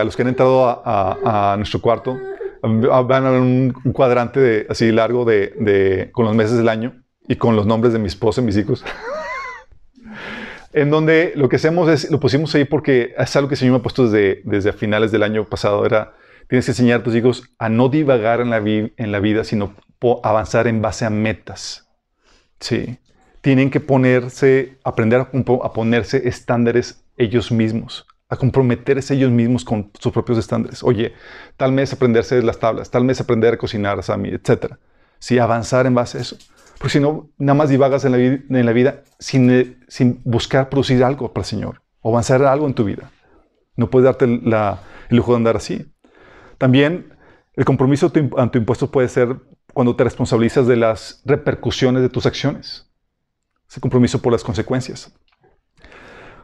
a los que han entrado a nuestro cuarto, van a ver un cuadrante así largo con los meses del año y con los nombres de mi esposa y mis hijos. En donde lo que hacemos es, lo pusimos ahí porque es algo que el Señor me ha puesto desde finales del año pasado. Era, tienes que enseñar a tus hijos a no divagar en la vida, sino avanzar en base a metas. Sí. Tienen que aprender a ponerse estándares ellos mismos, a comprometerse ellos mismos con sus propios estándares. Oye, tal mes aprenderse las tablas, tal mes aprender a cocinar, Sammy, etc. Sí, avanzar en base a eso. Porque si no, nada más divagas en la vida sin buscar producir algo para el Señor o avanzar algo en tu vida. No puedes darte el lujo de andar así. También el compromiso ante impuestos puede ser cuando te responsabilizas de las repercusiones de tus acciones. Ese compromiso por las consecuencias.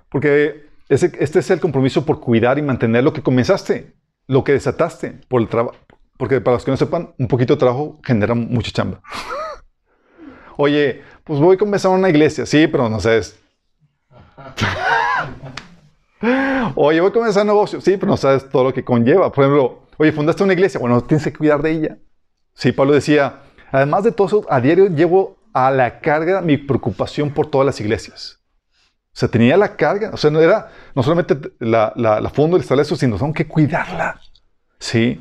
Porque este es el compromiso por cuidar y mantener lo que comenzaste, lo que desataste por el trabajo. Porque para los que no sepan, un poquito de trabajo genera mucha chamba. Oye, pues voy a comenzar una iglesia. Sí, pero no sé. Oye, voy a comenzar un negocio. Sí, pero no sabes todo lo que conlleva. Por ejemplo, oye, fundaste una iglesia. Bueno, tienes que cuidar de ella. Sí, Pablo decía, además de todo eso, a diario llevo a la carga mi preocupación por todas las iglesias. O sea, tenía la carga. O sea, no era, no solamente la fundo, el establezo, sino tengo que cuidarla. Sí.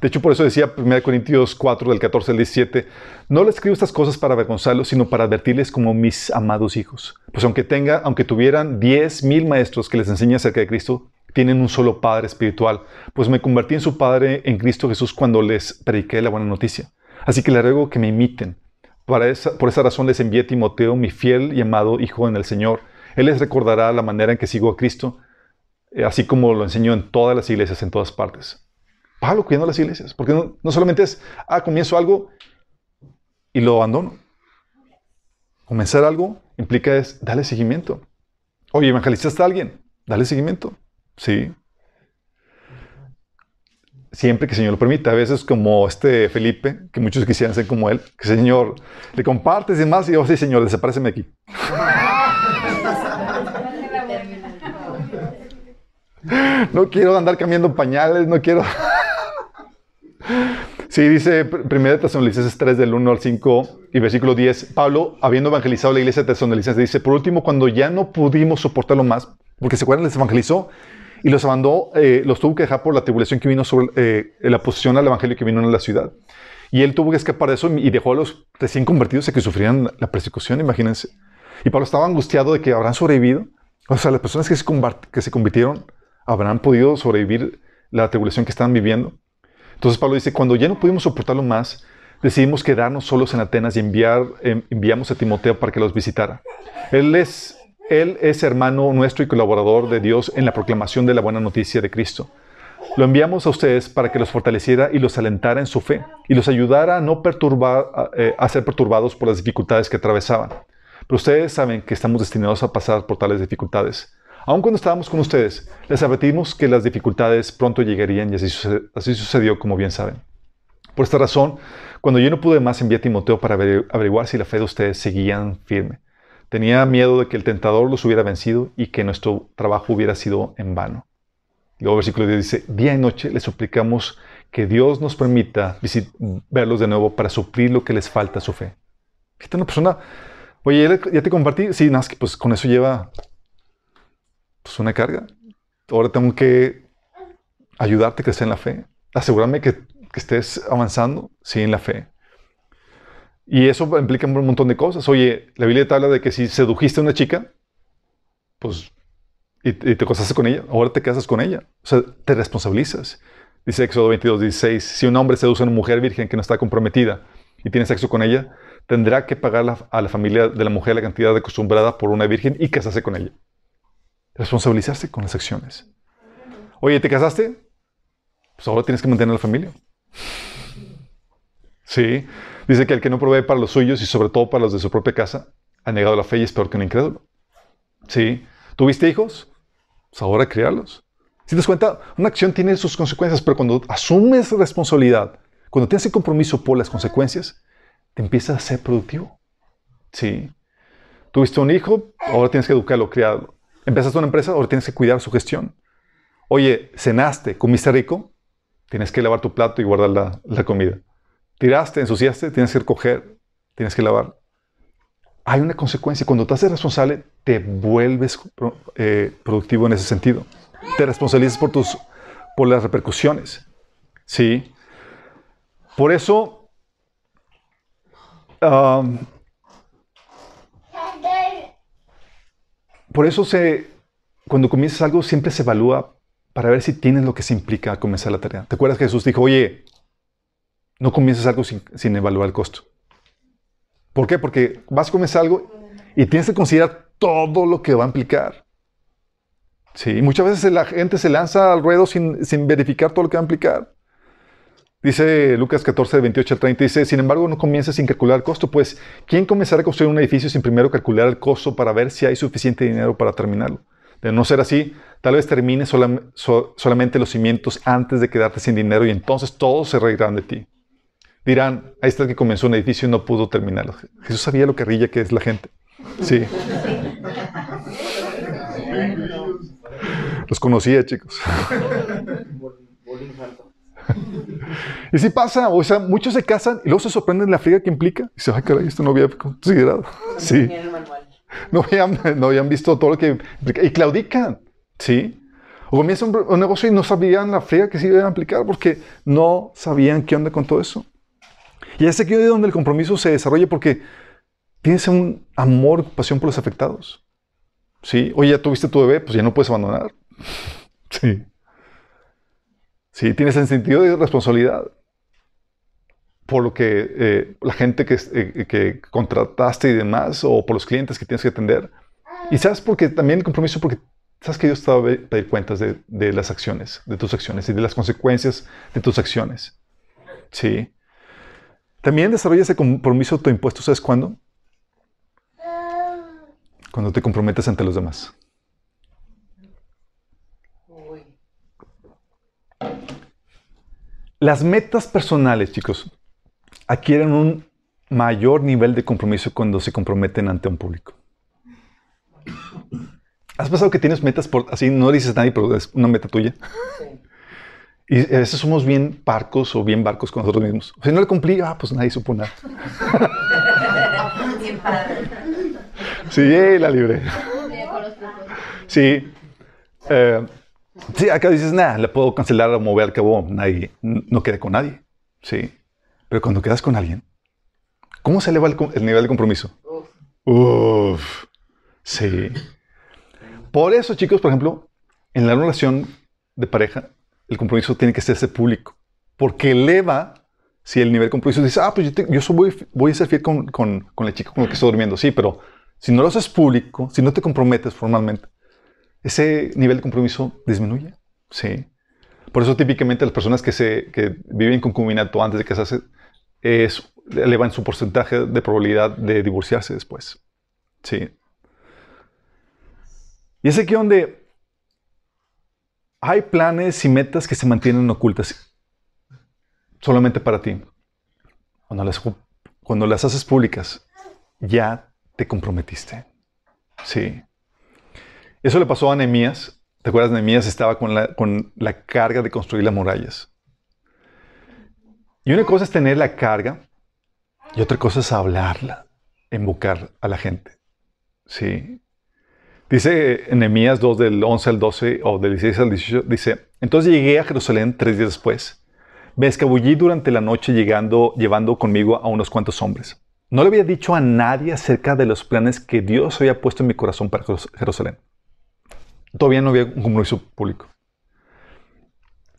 De hecho, por eso decía 1 Corintios 4, del 14 al 17, no les escribo estas cosas para avergonzarlos, sino para advertirles como mis amados hijos. Pues aunque tuvieran 10,000 maestros que les enseñan acerca de Cristo, tienen un solo Padre espiritual. Pues me convertí en su Padre en Cristo Jesús cuando les prediqué la buena noticia. Así que les ruego que me imiten. Por esa razón les envié a Timoteo, mi fiel y amado hijo en el Señor. Él les recordará la manera en que sigo a Cristo, así como lo enseñó en todas las iglesias, en todas partes. Pablo cuidando las iglesias, porque no solamente es, comienzo algo y lo abandono. Comenzar algo implica es darle seguimiento. Oye, evangelizaste a alguien, dale seguimiento. Sí. Siempre que el Señor lo permita. A veces como Felipe, que muchos quisieran ser como él, que Señor, le compartes y demás, y yo, sí, Señor, desaparéceme aquí. No quiero andar cambiando pañales, no quiero. Sí, dice 1 Tesalonicenses 3, del 1 al 5 y versículo 10. Pablo, habiendo evangelizado la iglesia de Tesalonicenses, dice, por último, cuando ya no pudimos soportarlo más, porque se acuerdan, les evangelizó y los abandonó, los tuvo que dejar por la tribulación que vino sobre la oposición al evangelio que vino en la ciudad. Y él tuvo que escapar de eso y dejó a los recién convertidos a que sufrieran la persecución, imagínense. Y Pablo estaba angustiado de que habrán sobrevivido. O sea, las personas que se convirtieron habrán podido sobrevivir la tribulación que estaban viviendo. Entonces Pablo dice, cuando ya no pudimos soportarlo más, decidimos quedarnos solos en Atenas y enviamos a Timoteo para que los visitara. Él es hermano nuestro y colaborador de Dios en la proclamación de la buena noticia de Cristo. Lo enviamos a ustedes para que los fortaleciera y los alentara en su fe y los ayudara a no ser perturbados por las dificultades que atravesaban. Pero ustedes saben que estamos destinados a pasar por tales dificultades. Aun cuando estábamos con ustedes, les advertimos que las dificultades pronto llegarían y así sucedió, como bien saben. Por esta razón, cuando yo no pude más, envié a Timoteo para averiguar si la fe de ustedes seguía firme. Tenía miedo de que el tentador los hubiera vencido y que nuestro trabajo hubiera sido en vano. Luego, versículo 10 dice, día y noche les suplicamos que Dios nos permita verlos de nuevo para suplir lo que les falta a su fe. Fíjate, una persona, oye, ¿ya te compartí? Sí, nada, pues con eso lleva... pues una carga. Ahora tengo que ayudarte a crecer en la fe. Asegurarme que estés avanzando, sí, en la fe. Y eso implica un montón de cosas. Oye, la Biblia te habla de que si sedujiste a una chica, pues, y te casaste con ella, ahora te casas con ella. O sea, te responsabilizas. Dice Éxodo 22, 16, si un hombre seduce a una mujer virgen que no está comprometida y tiene sexo con ella, tendrá que pagar a la familia de la mujer la cantidad acostumbrada por una virgen y casarse con ella. Responsabilizarse con las acciones. Oye, ¿te casaste? Pues ahora tienes que mantener a la familia. Sí. Dice que el que no provee para los suyos y sobre todo para los de su propia casa, ha negado la fe y es peor que un incrédulo. Sí. ¿Tuviste hijos? Pues ahora criarlos. Si te das cuenta, una acción tiene sus consecuencias, pero cuando asumes responsabilidad, cuando tienes el compromiso por las consecuencias, te empiezas a ser productivo. Sí. Tuviste un hijo, ahora tienes que educarlo, criarlo. Empezaste una empresa, ahora tienes que cuidar su gestión. Oye, cenaste, comiste rico, tienes que lavar tu plato y guardar la comida. Tiraste, ensuciaste, tienes que recoger, tienes que lavar. Hay una consecuencia. Cuando te haces responsable, te vuelves productivo en ese sentido. Te responsabilizas por las repercusiones. ¿Sí? Por eso, cuando comienzas algo, siempre se evalúa para ver si tienes lo que se implica al comenzar la tarea. ¿Te acuerdas que Jesús dijo, oye, no comiences algo sin evaluar el costo? ¿Por qué? Porque vas a comenzar algo y tienes que considerar todo lo que va a implicar. Sí, muchas veces la gente se lanza al ruedo sin verificar todo lo que va a implicar. Dice Lucas 14, 28 al 30, dice, sin embargo, no comiences sin calcular el costo, pues, ¿quién comenzará a construir un edificio sin primero calcular el costo para ver si hay suficiente dinero para terminarlo? De no ser así, tal vez termines solamente los cimientos antes de quedarte sin dinero y entonces todos se reirán de ti. Dirán, ahí está el que comenzó un edificio y no pudo terminarlo. Jesús sabía lo carrilla que es la gente. Sí. Los conocía, chicos. Y si pasa, o sea, muchos se casan y luego se sorprenden la friega que implica. Y dicen, ay, caray, esto no había considerado. Sí. No habían visto todo lo que implica. Y claudican, ¿sí? O comienzan un negocio y no sabían la friega que se iban a aplicar porque no sabían qué onda con todo eso. Y es aquí donde el compromiso se desarrolla porque tienes un amor, pasión por los afectados. ¿Sí? Oye, ya tuviste tu bebé, pues ya no puedes abandonar. Sí. Sí, tienes el sentido de responsabilidad por lo que la gente que contrataste y demás, o por los clientes que tienes que atender. Y sabes porque también el compromiso, porque sabes que Dios te va a pedir cuentas de las acciones, de tus acciones y de las consecuencias de tus acciones. Sí. También desarrolla ese compromiso autoimpuesto, ¿sabes cuándo? Cuando te comprometes ante los demás. Las metas personales, chicos, adquieren un mayor nivel de compromiso cuando se comprometen ante un público. ¿Has pensado que tienes metas así? No le dices a nadie, pero es una meta tuya. Sí. Y a veces somos bien parcos o bien barcos con nosotros mismos. Si no la cumplí, pues nadie supo nada. Sí, la libré. Sí. Sí, acá dices, nada, la puedo cancelar o mover al cabo, no quedé con nadie. Sí. Pero cuando quedas con alguien, ¿cómo se eleva el nivel de compromiso? Uf. Sí. Por eso, chicos, por ejemplo, en la relación de pareja, el compromiso tiene que hacerse público. Porque eleva, si el nivel de compromiso dice, pues yo voy a ser fiel con la chica con la que estoy durmiendo. Sí, pero si no lo haces público, si no te comprometes formalmente, ese nivel de compromiso disminuye. Sí. Por eso típicamente las personas que viven concubinato antes de casarse elevan su porcentaje de probabilidad de divorciarse después. Sí. Y es aquí donde hay planes y metas que se mantienen ocultas solamente para ti. Cuando las haces públicas, ya te comprometiste. Sí. Eso le pasó a Nehemías. ¿Te acuerdas? Nehemías estaba con la carga de construir las murallas. Y una cosa es tener la carga y otra cosa es hablarla, invocar a la gente. Sí. Dice Nehemías 2 del 11 al 12 o del 16 al 18, dice, entonces llegué a Jerusalén 3 días después. Me escabullí durante la noche llevando conmigo a unos cuantos hombres. No le había dicho a nadie acerca de los planes que Dios había puesto en mi corazón para Jerusalén. Todavía no había un compromiso público.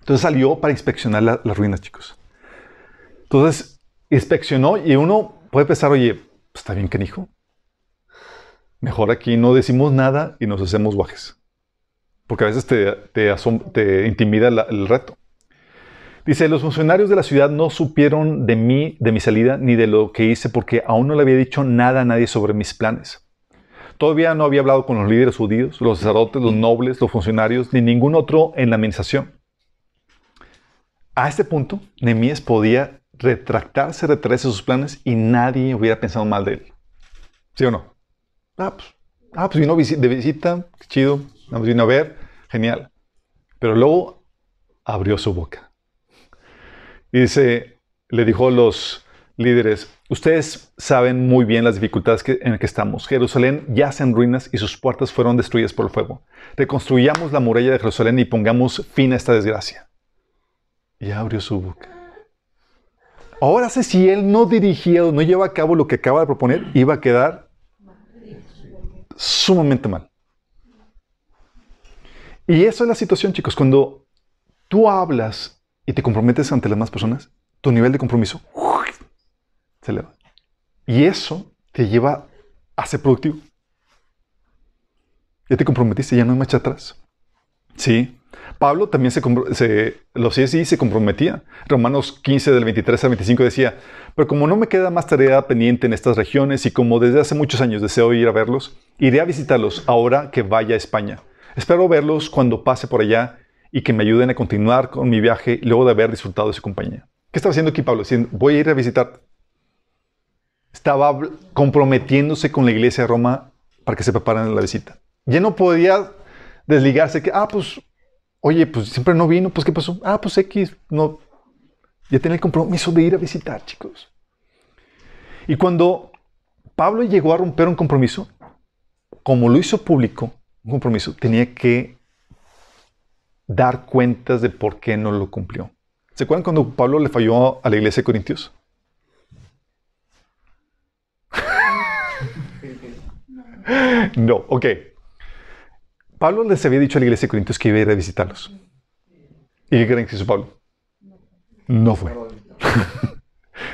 Entonces salió para inspeccionar las ruinas, chicos. Entonces inspeccionó y uno puede pensar, oye, pues, está bien canijo. Mejor aquí no decimos nada y nos hacemos guajes. Porque a veces te intimida el reto. Dice, los funcionarios de la ciudad no supieron de mí, de mi salida, ni de lo que hice, porque aún no le había dicho nada a nadie sobre mis planes. Todavía no había hablado con los líderes judíos, los sacerdotes, los nobles, los funcionarios, ni ningún otro en la administración. A este punto, Nehemías podía retractarse, retraerse de sus planes y nadie hubiera pensado mal de él. ¿Sí o no? Ah, pues vino de visita, qué chido, nos vino a ver, genial. Pero luego abrió su boca. Y dice, le dijo a los líderes, ustedes saben muy bien las dificultades en las que estamos. Jerusalén yace en ruinas y sus puertas fueron destruidas por el fuego. Reconstruyamos la muralla de Jerusalén y pongamos fin a esta desgracia. Y abrió su boca. Ahora sé si él no dirigía o no lleva a cabo lo que acaba de proponer, iba a quedar sumamente mal. Y eso es la situación, chicos. Cuando tú hablas y te comprometes ante las demás personas, tu nivel de compromiso se eleva. Y eso te lleva a ser productivo. Ya te comprometiste, ya no hay marcha atrás. Sí. Pablo también se comprometía. Romanos 15, del 23 al 25 decía, pero como no me queda más tarea pendiente en estas regiones y como desde hace muchos años deseo ir a verlos, iré a visitarlos ahora que vaya a España. Espero verlos cuando pase por allá y que me ayuden a continuar con mi viaje luego de haber disfrutado de su compañía. ¿Qué estaba haciendo aquí Pablo? Diciendo, voy a ir a visitarte. Estaba comprometiéndose con la iglesia de Roma para que se preparen la visita. Ya no podía desligarse que, oye, pues siempre no vino, pues ¿qué pasó? No. Ya tenía el compromiso de ir a visitar, chicos. Y cuando Pablo llegó a romper un compromiso, como lo hizo público, un compromiso, tenía que dar cuentas de por qué no lo cumplió. ¿Se acuerdan cuando Pablo le falló a la iglesia de Corintios? No, ok. Pablo les había dicho a la iglesia de Corintios que iba a ir a visitarlos. ¿Y qué creen que hizo Pablo? No fue.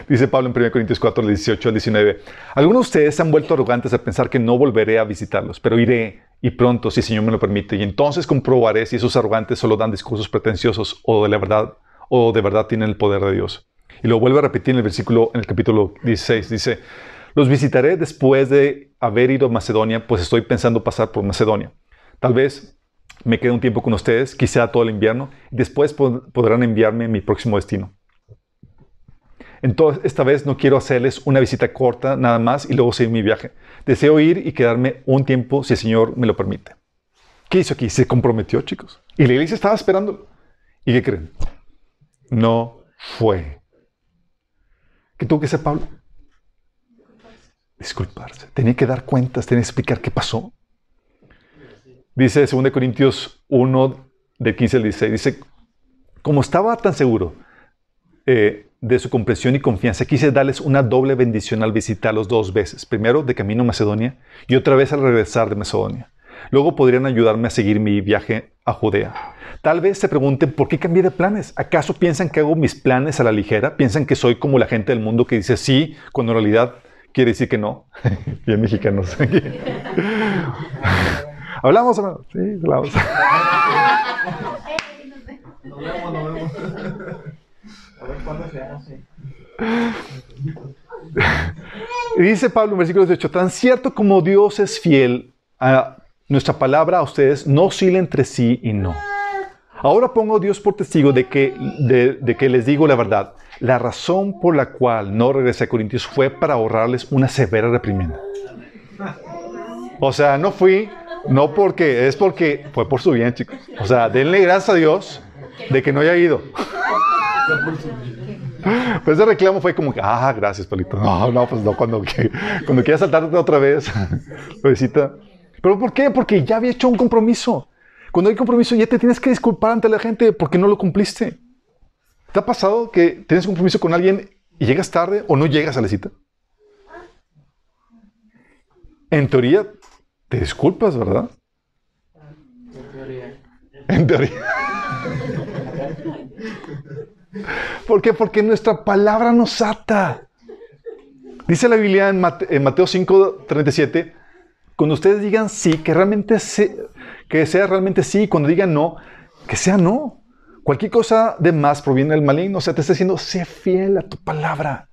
Dice Pablo en 1 Corintios 4, 18 al 19. Algunos de ustedes se han vuelto arrogantes al pensar que no volveré a visitarlos, pero iré y pronto, si el Señor me lo permite. Y entonces comprobaré si esos arrogantes solo dan discursos pretenciosos o de verdad tienen el poder de Dios. Y lo vuelve a repetir en el capítulo 16. Dice, los visitaré después de haber ido a Macedonia, pues estoy pensando pasar por Macedonia. Tal vez me quede un tiempo con ustedes, quizá todo el invierno, y después podrán enviarme a mi próximo destino. Entonces, esta vez no quiero hacerles una visita corta nada más y luego seguir mi viaje. Deseo ir y quedarme un tiempo si el Señor me lo permite. ¿Qué hizo aquí? Se comprometió, chicos. Y la iglesia estaba esperándolo. ¿Y qué creen? No fue. ¿Qué tuvo que hacer Pablo? Disculparse. Tenía que dar cuentas, tenía que explicar qué pasó. Dice 2 Corintios 1, del 15 al 16. Dice, como estaba tan seguro de su comprensión y confianza, quise darles una doble bendición al visitarlos dos veces. Primero, de camino a Macedonia, y otra vez al regresar de Macedonia. Luego podrían ayudarme a seguir mi viaje a Judea. Tal vez se pregunten, ¿por qué cambié de planes? ¿Acaso piensan que hago mis planes a la ligera? ¿Piensan que soy como la gente del mundo que dice sí, cuando en realidad quiere decir que no? Bien mexicanos. ¿Hablamos o no? Sí, hablamos. Nos vemos. A ver cuándo se hace. Y dice Pablo en versículo 18, tan cierto como Dios es fiel, a nuestra palabra a ustedes no oscila entre sí y no. Ahora pongo a Dios por testigo de que les digo la verdad. La razón por la cual no regresé a Corintios fue para ahorrarles una severa reprimenda. O sea, no fui... No porque, es porque fue por su bien, chicos. O sea, denle gracias a Dios de que no haya ido. Pues ese reclamo fue como que, gracias, Pablito. No, cuando quieras saltarte otra vez, lo visita. ¿Pero por qué? Porque ya había hecho un compromiso. Cuando hay compromiso ya te tienes que disculpar ante la gente porque no lo cumpliste. ¿Te ha pasado que tienes un compromiso con alguien y llegas tarde o no llegas a la cita? En teoría... Te disculpas, ¿verdad? En teoría. ¿Por qué? Porque nuestra palabra nos ata. Dice la Biblia en Mateo 5:37, cuando ustedes digan sí, que sea realmente sí, cuando digan no, que sea no. Cualquier cosa de más proviene del maligno. O sea, te está diciendo, sé fiel a tu palabra.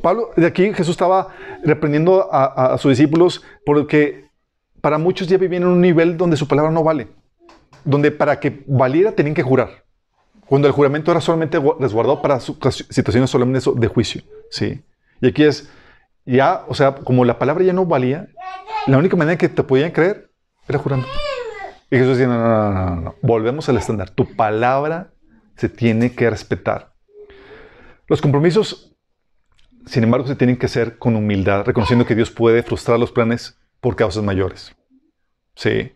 Pablo, de aquí Jesús estaba reprendiendo a sus discípulos porque para muchos ya vivían en un nivel donde su palabra no vale. Donde para que valiera tenían que jurar. Cuando el juramento era solamente resguardado para situaciones solemnes de juicio. ¿Sí? Y aquí es... Ya, o sea, como la palabra ya no valía, la única manera que te podían creer era jurando. Y Jesús decía, no. Volvemos al estándar. Tu palabra se tiene que respetar. Los compromisos, sin embargo, se tienen que hacer con humildad, reconociendo que Dios puede frustrar los planes por causas mayores. Sí.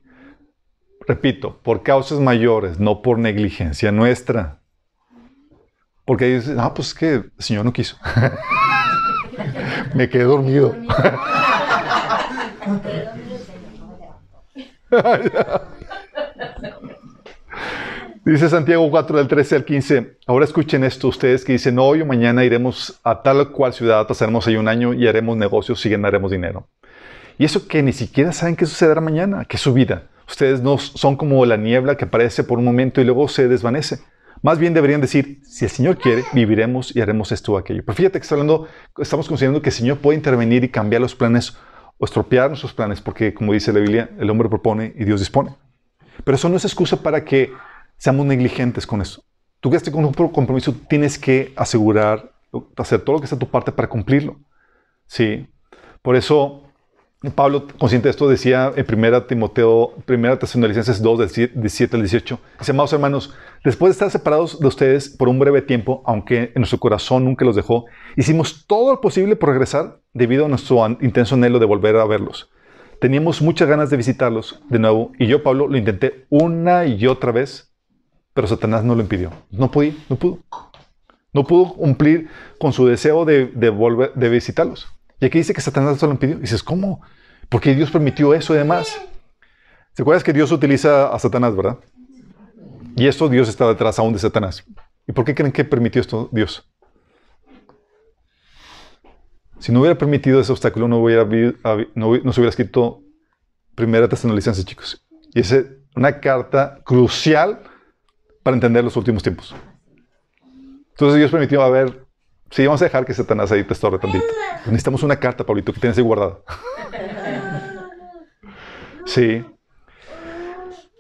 Repito, por causas mayores, no por negligencia nuestra. Porque ahí dices, pues es que el Señor no quiso. Me quedé dormido. Dice Santiago 4:13-15. Ahora escuchen esto ustedes que dicen, hoy o mañana iremos a tal o cual ciudad, pasaremos ahí un año y haremos negocios y ganaremos dinero. Y eso que ni siquiera saben qué sucederá mañana, que es su vida. Ustedes no son como la niebla que aparece por un momento y luego se desvanece. Más bien deberían decir, si el Señor quiere, viviremos y haremos esto o aquello. Pero fíjate que estamos considerando que el Señor puede intervenir y cambiar los planes o estropear nuestros planes, porque como dice la Biblia, el hombre propone y Dios dispone. Pero eso no es excusa para que seamos negligentes con eso. Tú que estás con un compromiso tienes que asegurar, hacer todo lo que está a tu parte para cumplirlo. ¿Sí? Por eso Pablo, consciente de esto, decía en 1 Tesalonicenses 2:17-18, dice, amados hermanos, después de estar separados de ustedes por un breve tiempo, aunque en nuestro corazón nunca los dejó, hicimos todo lo posible por regresar debido a nuestro intenso anhelo de volver a verlos. Teníamos muchas ganas de visitarlos de nuevo y yo, Pablo, lo intenté una y otra vez, pero Satanás no lo impidió. No pudo. No pudo cumplir con su deseo de visitarlos. Y aquí dice que Satanás se lo impidió. Y dices, ¿cómo? Porque Dios permitió eso y demás. ¿Te acuerdas que Dios utiliza a Satanás, verdad? Y esto Dios está detrás aún de Satanás. ¿Y por qué creen que permitió esto Dios? Si no hubiera permitido ese obstáculo, no se hubiera escrito 1 Tesalonicenses, chicos. Y es una carta crucial para entender los últimos tiempos. Entonces Dios permitió, sí, vamos a dejar que Satanás ahí te estorbe tantito. Necesitamos una carta, Pablito, que tienes ahí guardada. Sí.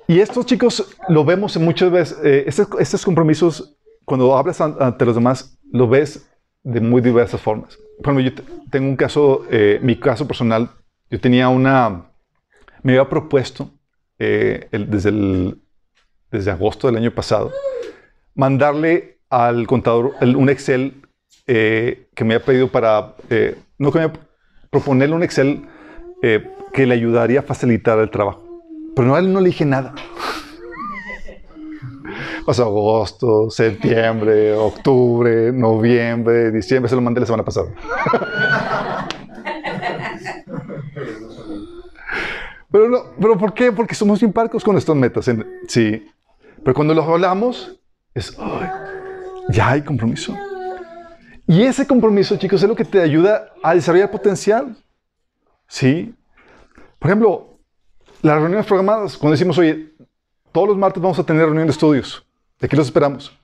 Y estos chicos lo vemos muchas veces. Estos compromisos, cuando hablas ante los demás, lo ves de muy diversas formas. Por ejemplo, yo tengo un caso, mi caso personal, yo tenía me había propuesto desde agosto del año pasado, mandarle al contador un Excel que me había pedido proponerle un Excel que le ayudaría a facilitar el trabajo. Pero no, a él no le dije nada. Pasó agosto, septiembre, octubre, noviembre, diciembre, se lo mandé la semana pasada. Pero ¿por qué? Porque somos imparcos con nuestras metas. Sí. Pero cuando los hablamos, ya hay compromiso. Y ese compromiso, chicos, es lo que te ayuda a desarrollar potencial. ¿Sí? Por ejemplo, las reuniones programadas, cuando decimos, oye, todos los martes vamos a tener reunión de estudios. ¿De qué los esperamos?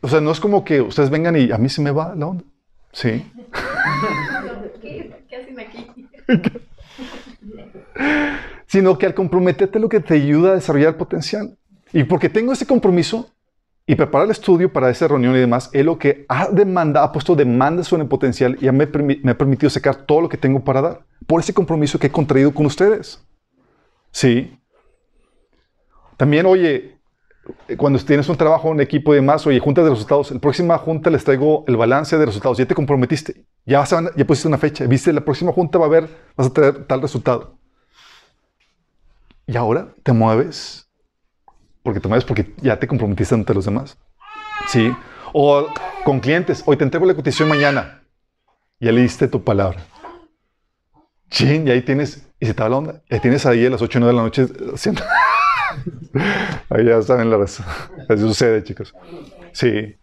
O sea, no es como que ustedes vengan y a mí se me va la onda. ¿Sí? ¿Qué hacen aquí? Sino que al comprometerte lo que te ayuda a desarrollar potencial. Y porque tengo ese compromiso, y preparar el estudio para esa reunión y demás es lo que ha puesto demanda sobre el potencial y me ha permitido sacar todo lo que tengo para dar por ese compromiso que he contraído con ustedes. Sí. También, oye, cuando tienes un trabajo en equipo y demás, oye, juntas de resultados. La próxima junta les traigo el balance de resultados. Ya te comprometiste. Ya pusiste una fecha. Viste, la próxima junta vas a traer tal resultado. Y ahora te mueves. Porque ya te comprometiste ante los demás. ¿Sí? O con clientes. Hoy te entrego la cotización mañana. Ya le diste tu palabra. ¡Chin! Y ahí tienes... Y se te va la onda. Ya tienes ahí a las 8 o 9 de la noche haciendo... Ahí ya saben la razón. Eso sucede, chicos. Sí.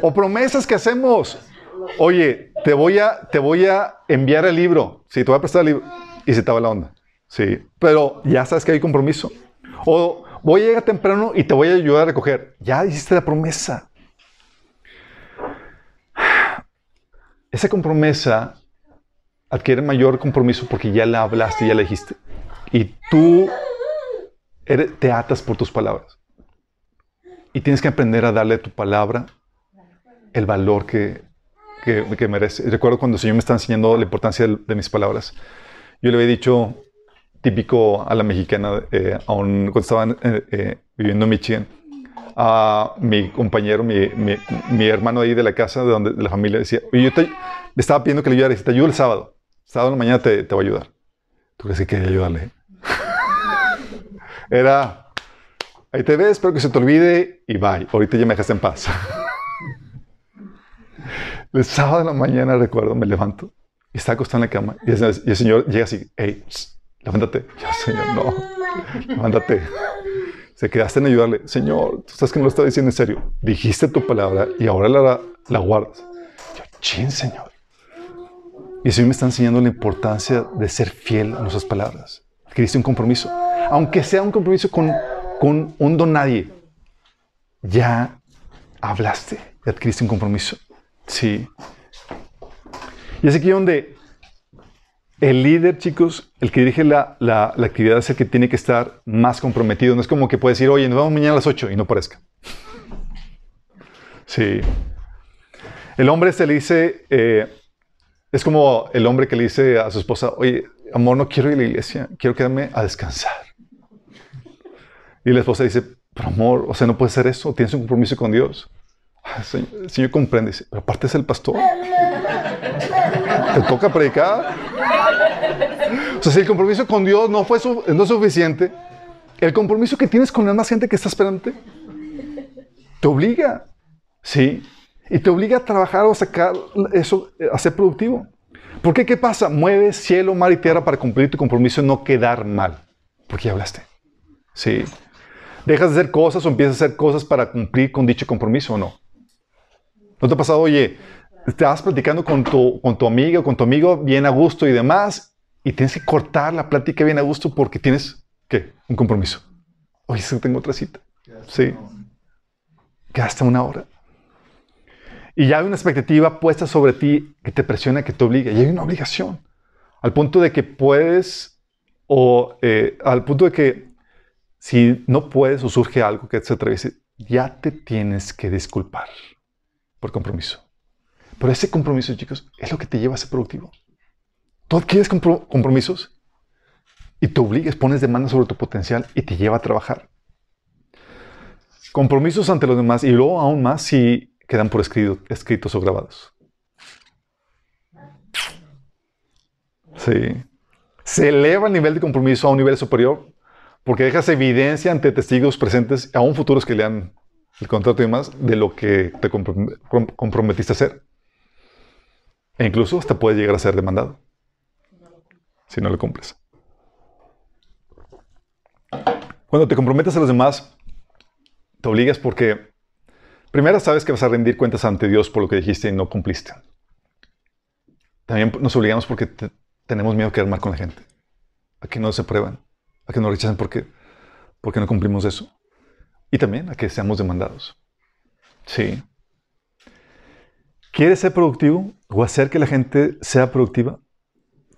O promesas que hacemos. Oye, te voy a enviar el libro. Sí, te voy a prestar el libro. Y se te va la onda. Sí. Pero ya sabes que hay compromiso. O voy a llegar temprano y te voy a ayudar a recoger. Ya hiciste la promesa. Esa promesa adquiere mayor compromiso porque ya la hablaste, ya la dijiste. Y tú te atas por tus palabras. Y tienes que aprender a darle a tu palabra el valor que merece. Recuerdo cuando el Señor me estaba enseñando la importancia de mis palabras. Yo le había dicho, típico a la mexicana, cuando estaban viviendo en Michigan, a mi compañero, mi hermano ahí de la casa, de la familia, decía, oye, yo le estaba pidiendo que le ayudara. Te ayudo el sábado. Sábado en la mañana te voy a ayudar. ¿Tú crees que quería ayudarle? Era, ahí te ves, espero que se te olvide y bye. Ahorita ya me dejaste en paz. El sábado en la mañana, recuerdo, me levanto y estaba acostado en la cama y el Señor llega así, hey, levántate. Yo, Señor, no, levántate. Se quedaste en ayudarle. Señor, tú sabes que no lo estaba diciendo en serio. Dijiste tu palabra y ahora la guardas. Yo, chin, Señor. Y el Señor me está enseñando la importancia de ser fiel a nuestras palabras. Adquiriste un compromiso. Aunque sea un compromiso con un don nadie, ya hablaste, ya adquiriste un compromiso. Sí. Y es aquí donde el líder, chicos, el que dirige la actividad es el que tiene que estar más comprometido. No es como que puede decir, oye, nos vamos mañana a las 8 y no parezca. Sí. El hombre se le dice, es como el hombre que le dice a su esposa, oye, amor, no quiero ir a la iglesia, quiero quedarme a descansar. Y la esposa dice, pero amor, o sea, no puede ser eso, tienes un compromiso con Dios. El Señor comprende, dice, pero aparte es el pastor. Te toca predicar. O sea, si el compromiso con Dios no es suficiente, el compromiso que tienes con la más gente que está esperante te obliga, ¿sí? Y te obliga a trabajar o sacar eso, a ser productivo. ¿Por qué? ¿Qué pasa? Mueves cielo, mar y tierra para cumplir tu compromiso y no quedar mal. Porque ya hablaste. Sí. Dejas de hacer cosas o empiezas a hacer cosas para cumplir con dicho compromiso o no. ¿No te ha pasado? Oye, estabas platicando con tu amiga o con tu amigo bien a gusto y demás, y tienes que cortar la plática bien a gusto porque tienes, ¿qué? Un compromiso. Oye, tengo otra cita. Sí. Gasta una hora. Y ya hay una expectativa puesta sobre ti que te presiona, que te obliga. Y hay una obligación. Al punto de que puedes, al punto de que si no puedes o surge algo que se atraviese, ya te tienes que disculpar por compromiso. Pero ese compromiso, chicos, es lo que te lleva a ser productivo. Tú adquieres compromisos y te obligas, pones demanda sobre tu potencial y te lleva a trabajar. Compromisos ante los demás y luego aún más si quedan por escritos o grabados. Sí. Se eleva el nivel de compromiso a un nivel superior porque dejas evidencia ante testigos presentes, aún futuros que lean el contrato y demás, de lo que te comprometiste a hacer. E incluso hasta puede llegar a ser demandado si no lo cumples. Cuando te comprometes a los demás, te obligas porque primero, sabes que vas a rendir cuentas ante Dios por lo que dijiste y no cumpliste. También nos obligamos porque tenemos miedo a quedar mal con la gente. A que no se aprueban, a que nos rechacen porque no cumplimos eso. Y también a que seamos demandados. Sí. ¿Quieres ser productivo o hacer que la gente sea productiva?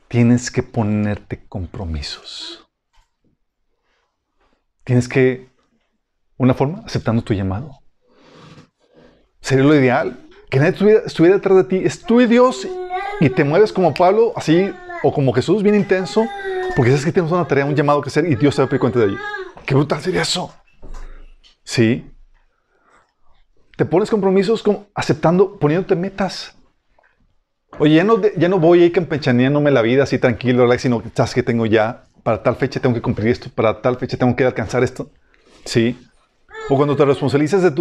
Tienes que ponerte compromisos. Tienes que, una forma, aceptando tu llamado. Sería lo ideal, que nadie estuviera detrás de ti. Es tú y Dios y te mueves como Pablo, así, o como Jesús, bien intenso, porque sabes que tienes una tarea, un llamado que hacer y Dios se va a pedir cuenta de ello. ¡Qué brutal sería eso! Sí. Te pones compromisos como aceptando, poniéndote metas. Oye, ya no voy ahí campechaneándome la vida así tranquilo, relax, sino que sabes que tengo ya, para tal fecha tengo que cumplir esto, para tal fecha tengo que alcanzar esto. Sí. O cuando te responsabilizas de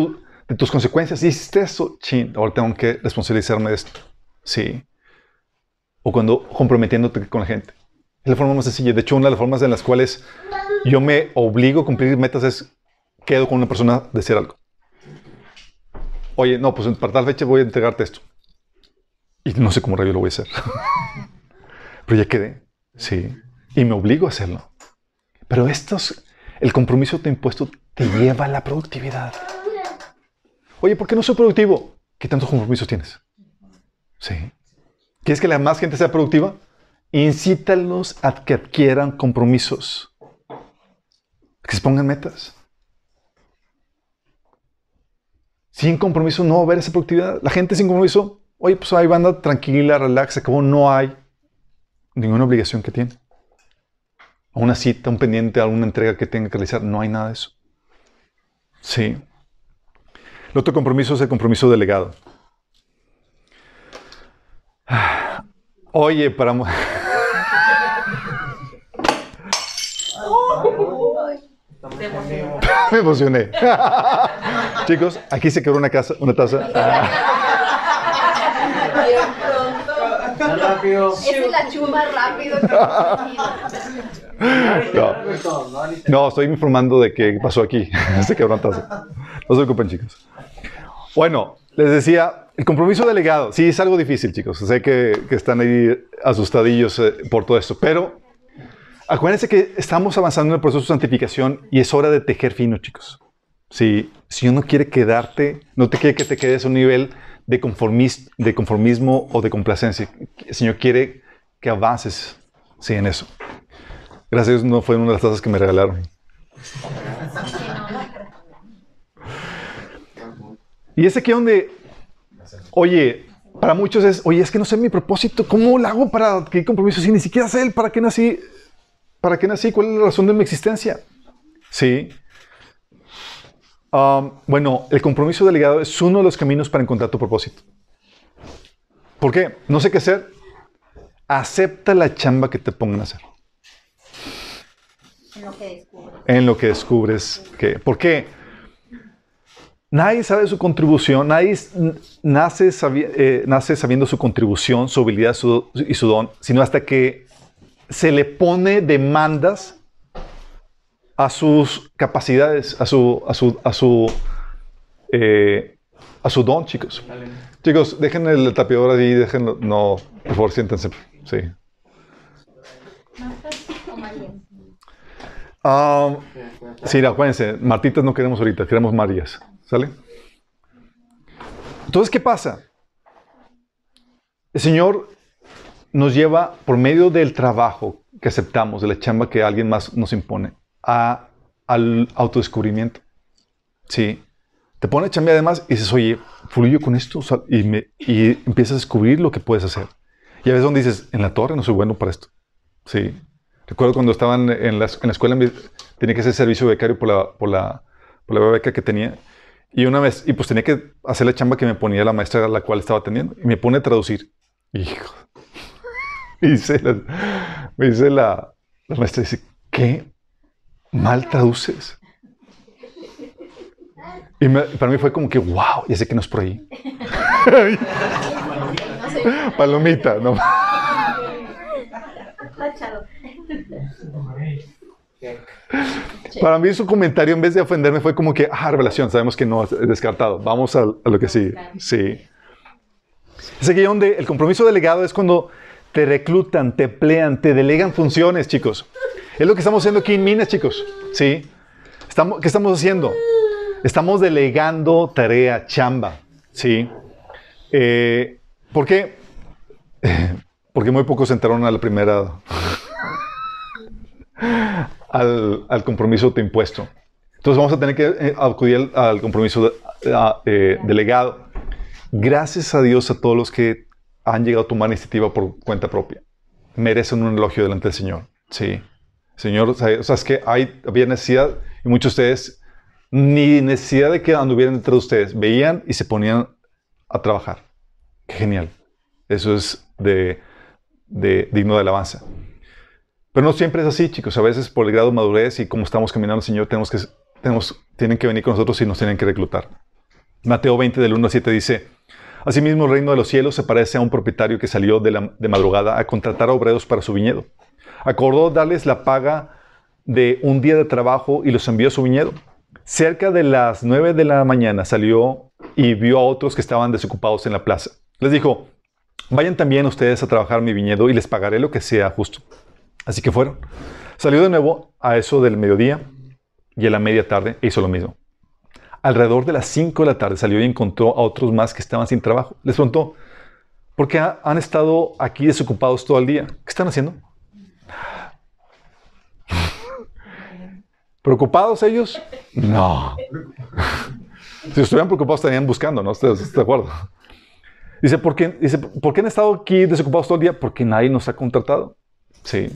tus consecuencias, hiciste eso, chin, ahora tengo que responsabilizarme de esto. Sí. O cuando comprometiéndote con la gente. Es la forma más sencilla. De hecho, una de las formas en las cuales yo me obligo a cumplir metas es quedo con una persona a decir algo. Oye, no, pues para tal fecha voy a entregarte esto. Y no sé cómo rayo lo voy a hacer. Pero ya quedé. Sí. Y me obligo a hacerlo. Pero el compromiso te impuesto te lleva a la productividad. Oye, ¿por qué no soy productivo? ¿Qué tantos compromisos tienes? Sí. ¿Quieres que la más gente sea productiva? Incítalos a que adquieran compromisos. Que se pongan metas. Sin compromiso no va a haber esa productividad. La gente sin compromiso, oye, pues hay banda tranquila, relax, acabó, no hay ninguna obligación que tiene. A una cita, un pendiente, a una entrega que tenga que realizar, no hay nada de eso. Sí. El otro compromiso es el compromiso delegado. Oye, para... Me emocioné. Chicos, aquí se quebró una taza. Es la chuma rápido. No, estoy informando de qué pasó aquí. Se quebró una taza. No se preocupen, chicos. Bueno, les decía, el compromiso delegado. Sí, es algo difícil, chicos. Sé que están ahí asustadillos por todo esto, pero acuérdense que estamos avanzando en el proceso de santificación y es hora de tejer fino, chicos. Si uno quiere quedarte, no te quiere que te quedes a un nivel de conformismo o de complacencia. El Señor quiere que avances en eso. Gracias a Dios no fue una de las tazas que me regalaron. Y es aquí donde, oye, para muchos es, oye, es que no sé mi propósito, ¿cómo lo hago para adquirir compromiso? Si ni siquiera sé ¿para qué nací? ¿Para qué nací? ¿Cuál es la razón de mi existencia? Sí. Bueno, el compromiso delegado es uno de los caminos para encontrar tu propósito. ¿Por qué? No sé qué hacer. Acepta la chamba que te pongan a hacer. En lo que descubres. En lo que descubres. Que, ¿por qué? Nadie sabe su contribución, nadie nace sabiendo su contribución, su habilidad y su don, sino hasta que se le pone demandas a sus capacidades, a su don, chicos. Dale. Chicos, dejen el tapeador ahí, déjenlo. No, por favor, siéntense. Sí. Sí, acuérdense, Martitas no queremos ahorita, queremos Marías. ¿Sale? Entonces, ¿qué pasa? El Señor nos lleva, por medio del trabajo que aceptamos, de la chamba que alguien más nos impone, al autodescubrimiento. Sí. Te pone a chambear además y dices, oye, fluyo con esto. Y empiezas a descubrir lo que puedes hacer. Y a veces donde dices, en la torre no soy bueno para esto. Sí. Recuerdo cuando estaban en la escuela, tenía que hacer servicio becario por la beca que tenía. Y una vez, pues tenía que hacer la chamba que me ponía la maestra a la cual estaba atendiendo. Y me pone a traducir. Hijo. Me dice la maestra, dice, ¿qué mal traduces? Y para mí fue como que, wow, ya sé que no es por ahí. Palomita, no. Para mí su comentario, en vez de ofenderme, fue como que, revelación, sabemos que no es descartado, vamos a lo que sigue. Sí. Es aquí donde el compromiso delegado es cuando te reclutan, te emplean, te delegan funciones, chicos. Es lo que estamos haciendo aquí en Minas, chicos. Sí. ¿Qué estamos haciendo? Estamos delegando tarea, chamba. Sí. ¿Por qué? Porque muy pocos entraron a la primera... al compromiso te impuesto. Entonces vamos a tener que acudir al compromiso delegado. Gracias a Dios a todos los que han llegado a tomar iniciativa por cuenta propia. Merecen un elogio delante del Señor. Sí. Señor, sabes que había necesidad y muchos de ustedes ni necesidad de que anduvieran entre ustedes. Veían y se ponían a trabajar. ¡Qué genial! Eso es digno de alabanza. Pero no siempre es así, chicos. A veces por el grado de madurez y como estamos caminando al Señor, tienen que venir con nosotros y nos tienen que reclutar. Mateo 20, del 1 al 7 dice, asimismo el reino de los cielos se parece a un propietario que salió de madrugada a contratar a obreros para su viñedo. Acordó darles la paga de un día de trabajo y los envió a su viñedo. Cerca de las 9 de la mañana salió y vio a otros que estaban desocupados en la plaza. Les dijo, vayan también ustedes a trabajar mi viñedo y les pagaré lo que sea justo. Así que fueron. Salió de nuevo a eso del mediodía y a la media tarde e hizo lo mismo. Alrededor de las 5 de la tarde salió y encontró a otros más que estaban sin trabajo. Les preguntó, ¿por qué han estado aquí desocupados todo el día? ¿Qué están haciendo? ¿Preocupados ellos? No. Si estuvieran preocupados estarían buscando, ¿no? ¿Estás de acuerdo? Dice, ¿por qué han estado aquí desocupados todo el día? Porque nadie nos ha contratado. Sí.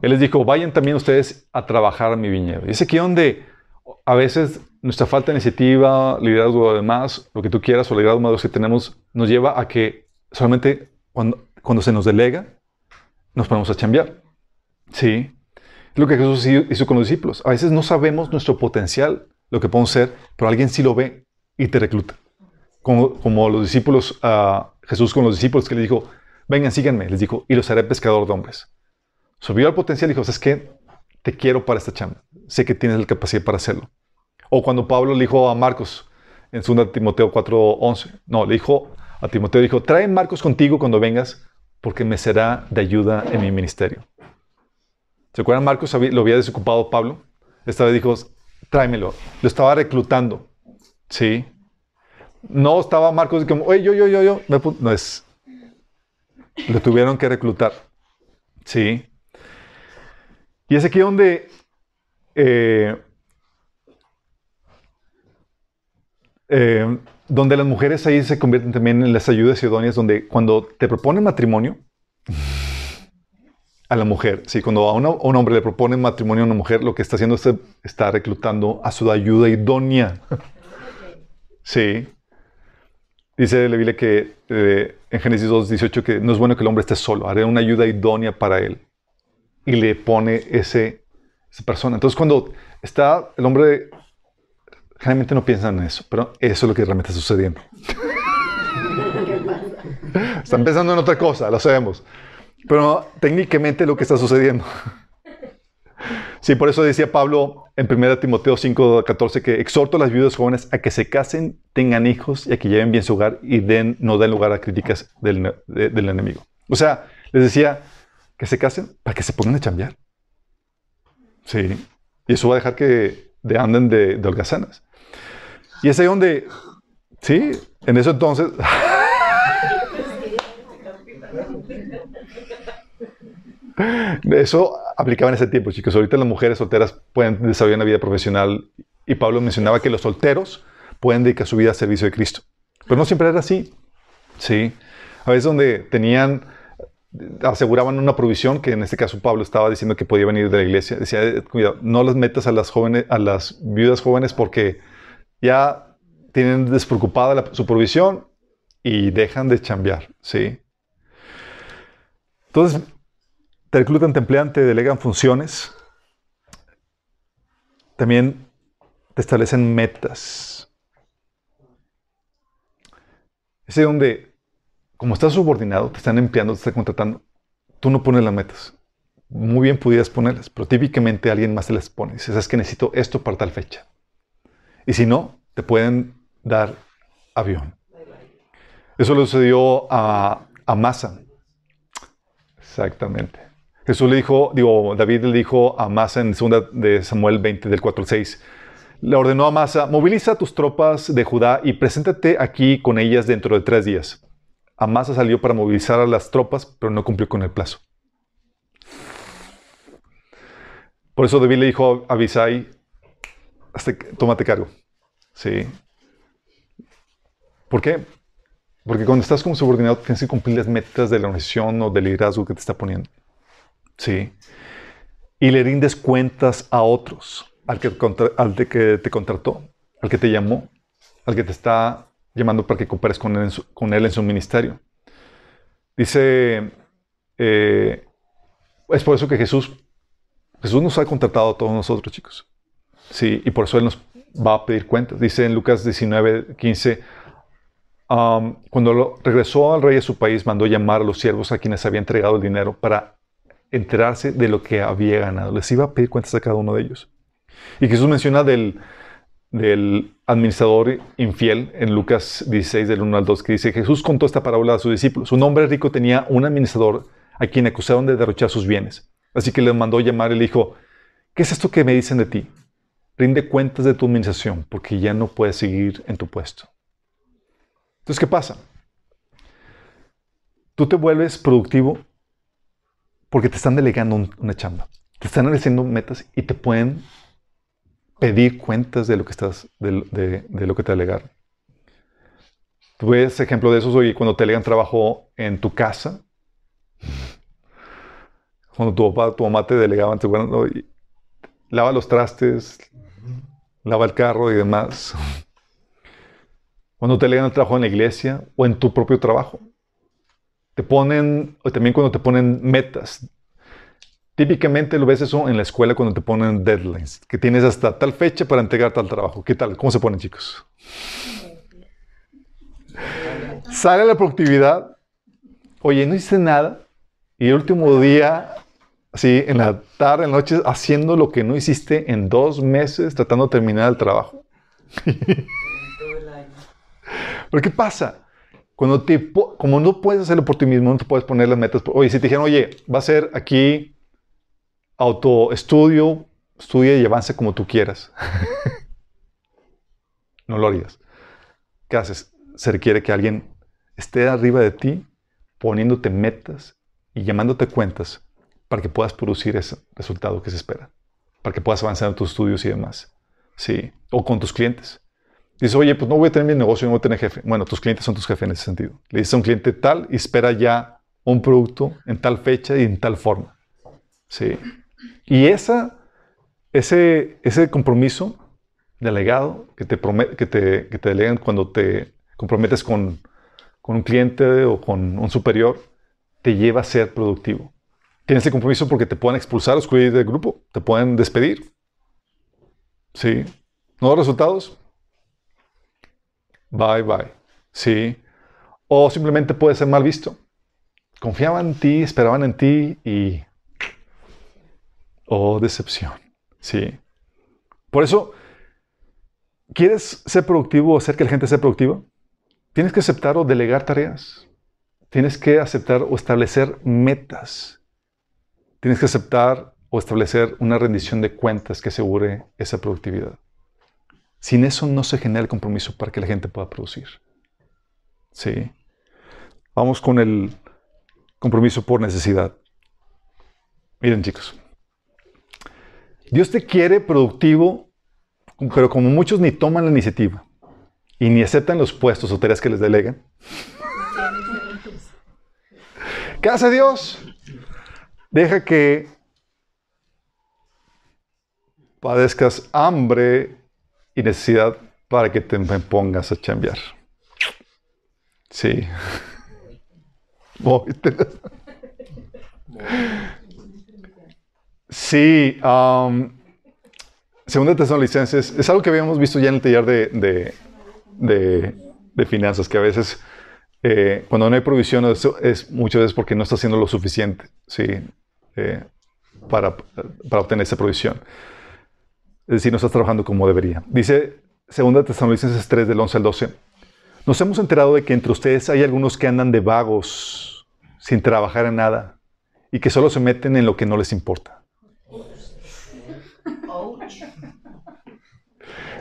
Él les dijo, vayan también ustedes a trabajar en mi viñedo. Y es aquí donde a veces nuestra falta de iniciativa, liderazgo de demás, lo que tú quieras, o liderazgo más que tenemos, nos lleva a que solamente cuando se nos delega, nos ponemos a chambear. Sí. Lo que Jesús hizo con los discípulos. A veces no sabemos nuestro potencial, lo que podemos ser, pero alguien sí lo ve y te recluta. Como los discípulos, Jesús con los discípulos que le dijo, vengan, síganme, les dijo, y los haré pescador de hombres. Subió al potencial y dijo, ¿sabes qué? Te quiero para esta chamba. Sé que tienes la capacidad para hacerlo. O cuando Pablo le dijo a Marcos, en 2 Timoteo 4:11, no, le dijo a Timoteo, dijo, trae Marcos contigo cuando vengas, porque me será de ayuda en mi ministerio. ¿Se acuerdan? Marcos lo había desocupado Pablo. Esta vez dijo, tráemelo. Lo estaba reclutando. ¿Sí? No estaba Marcos como, oye, yo. No es. Lo tuvieron que reclutar. ¿Sí? Y es aquí donde donde las mujeres ahí se convierten también en las ayudas idóneas, donde cuando te proponen matrimonio a la mujer, sí, cuando a un hombre le propone matrimonio a una mujer, lo que está haciendo es está reclutando a su ayuda idónea. Sí. Dice la Biblia que en Génesis 2:18 que no es bueno que el hombre esté solo, haré una ayuda idónea para él. Y le pone esa persona. Entonces cuando está el hombre, generalmente no piensan en eso, pero eso es lo que realmente está sucediendo. Están pensando en otra cosa, lo sabemos. Pero no, técnicamente lo que está sucediendo. Sí, por eso decía Pablo en 1 Timoteo 5:14 que exhorto a las viudas jóvenes a que se casen, tengan hijos y a que lleven bien su hogar y no den lugar a críticas del enemigo. O sea, les decía que se casen para que se pongan a chambear. Sí. Y eso va a dejar que anden de holgazanas. Y es ahí donde, sí, en eso entonces... Eso aplicaba en ese tiempo, chicos. Ahorita las mujeres solteras pueden desarrollar una vida profesional y Pablo mencionaba que los solteros pueden dedicar su vida al servicio de Cristo. Pero no siempre era así. Sí. A veces donde aseguraban una provisión, que en este caso Pablo estaba diciendo que podía venir de la iglesia. Decía, cuidado, no las metas a las viudas jóvenes porque ya tienen despreocupada su provisión y dejan de chambear. Sí. Entonces, te reclutan, te emplean, te delegan funciones. También te establecen metas. Es donde, como estás subordinado, te están empleando, te están contratando, tú no pones las metas. Muy bien pudieras ponerlas, pero típicamente alguien más te las pone. Dices, es que necesito esto para tal fecha. Y si no, te pueden dar avión. Eso le sucedió a Masa. Exactamente. David le dijo a Masa en 2 de Samuel 20, del 4 al 6. Le ordenó a Masa, moviliza tus tropas de Judá y preséntate aquí con ellas dentro de 3 días. Amasa salió para movilizar a las tropas, pero no cumplió con el plazo. Por eso David le dijo a Abisai, tómate cargo. Sí. ¿Por qué? Porque cuando estás como subordinado, tienes que cumplir las metas de la organización o del liderazgo que te está poniendo. Sí. Y le rindes cuentas a otros, al que te contrató, al que te llamó, al que te está llamando para que cooperes con él en su ministerio. Dice, es por eso que Jesús nos ha contratado a todos nosotros, chicos. Sí, y por eso Él nos va a pedir cuentas. Dice en Lucas 19:15, cuando regresó al rey de su país, mandó llamar a los siervos a quienes había entregado el dinero para enterarse de lo que había ganado. Les iba a pedir cuentas a cada uno de ellos. Y Jesús menciona del administrador infiel en Lucas 16, del 1 al 2, que dice: Jesús contó esta parábola a sus discípulos. Un hombre rico tenía un administrador a quien acusaron de derrochar sus bienes. Así que le mandó llamar y le dijo: ¿qué es esto que me dicen de ti? Rinde cuentas de tu administración, porque ya no puedes seguir en tu puesto. Entonces, ¿qué pasa? Tú te vuelves productivo porque te están delegando una chamba. Te están haciendo metas y te pueden pedir cuentas de lo que estás, de lo que te delegaron. Tú ves ejemplo de eso hoy cuando te delegan trabajo en tu casa. Cuando tu papá, tu mamá te delegaban, bueno, lava los trastes, lava el carro y demás. Cuando te delegan el trabajo en la iglesia o en tu propio trabajo. Te ponen, o también cuando te ponen metas. Típicamente lo ves eso en la escuela cuando te ponen deadlines, que tienes hasta tal fecha para entregar tal trabajo. ¿Qué tal? ¿Cómo se ponen, chicos? Sale la productividad. Oye, no hice nada. Y el último día, así, en la tarde, en la noche, haciendo lo que no hiciste en 2 meses, tratando de terminar el trabajo. ¿Pero qué pasa? Cuando como no puedes hacerlo por ti mismo, no te puedes poner las metas. Oye, si te dijeron, oye, va a ser aquí autoestudio, estudia y avanza como tú quieras. No lo harías. ¿Qué haces? Se requiere que alguien esté arriba de ti, poniéndote metas y llamándote cuentas para que puedas producir ese resultado que se espera. Para que puedas avanzar en tus estudios y demás. Sí. O con tus clientes. Dices, oye, pues no voy a tener mi negocio, no voy a tener jefe. Bueno, tus clientes son tus jefes en ese sentido. Le dices a un cliente tal y espera ya un producto en tal fecha y en tal forma. Sí. Y ese compromiso delegado que te delegan cuando te comprometes con un cliente o con un superior, te lleva a ser productivo. Tienes ese compromiso porque te pueden expulsar o excluir del grupo, te pueden despedir. Sí. ¿Nuevos resultados? Bye, bye. Sí. O simplemente puede ser mal visto. Confiaban en ti, esperaban en ti y... oh, decepción. Sí. Por eso, ¿quieres ser productivo o hacer que la gente sea productiva? Tienes que aceptar o delegar tareas. Tienes que aceptar o establecer metas. Tienes que aceptar o establecer una rendición de cuentas que asegure esa productividad. Sin eso no se genera el compromiso para que la gente pueda producir. Sí. Vamos con el compromiso por necesidad. Miren, chicos. Dios te quiere productivo, pero como muchos ni toman la iniciativa y ni aceptan los puestos o tareas que les delegan. ¿Qué hace Dios? Deja que padezcas hambre y necesidad para que te pongas a chambear. Sí. Sí. Segunda Tesalonicenses, es algo que habíamos visto ya en el taller de finanzas, que a veces cuando no hay provisión es muchas veces porque no está haciendo lo suficiente, sí, para obtener esa provisión. Es decir, no estás trabajando como debería. Dice 2 Tesalonicenses 3, del 11 al 12. Nos hemos enterado de que entre ustedes hay algunos que andan de vagos, sin trabajar en nada, y que solo se meten en lo que no les importa.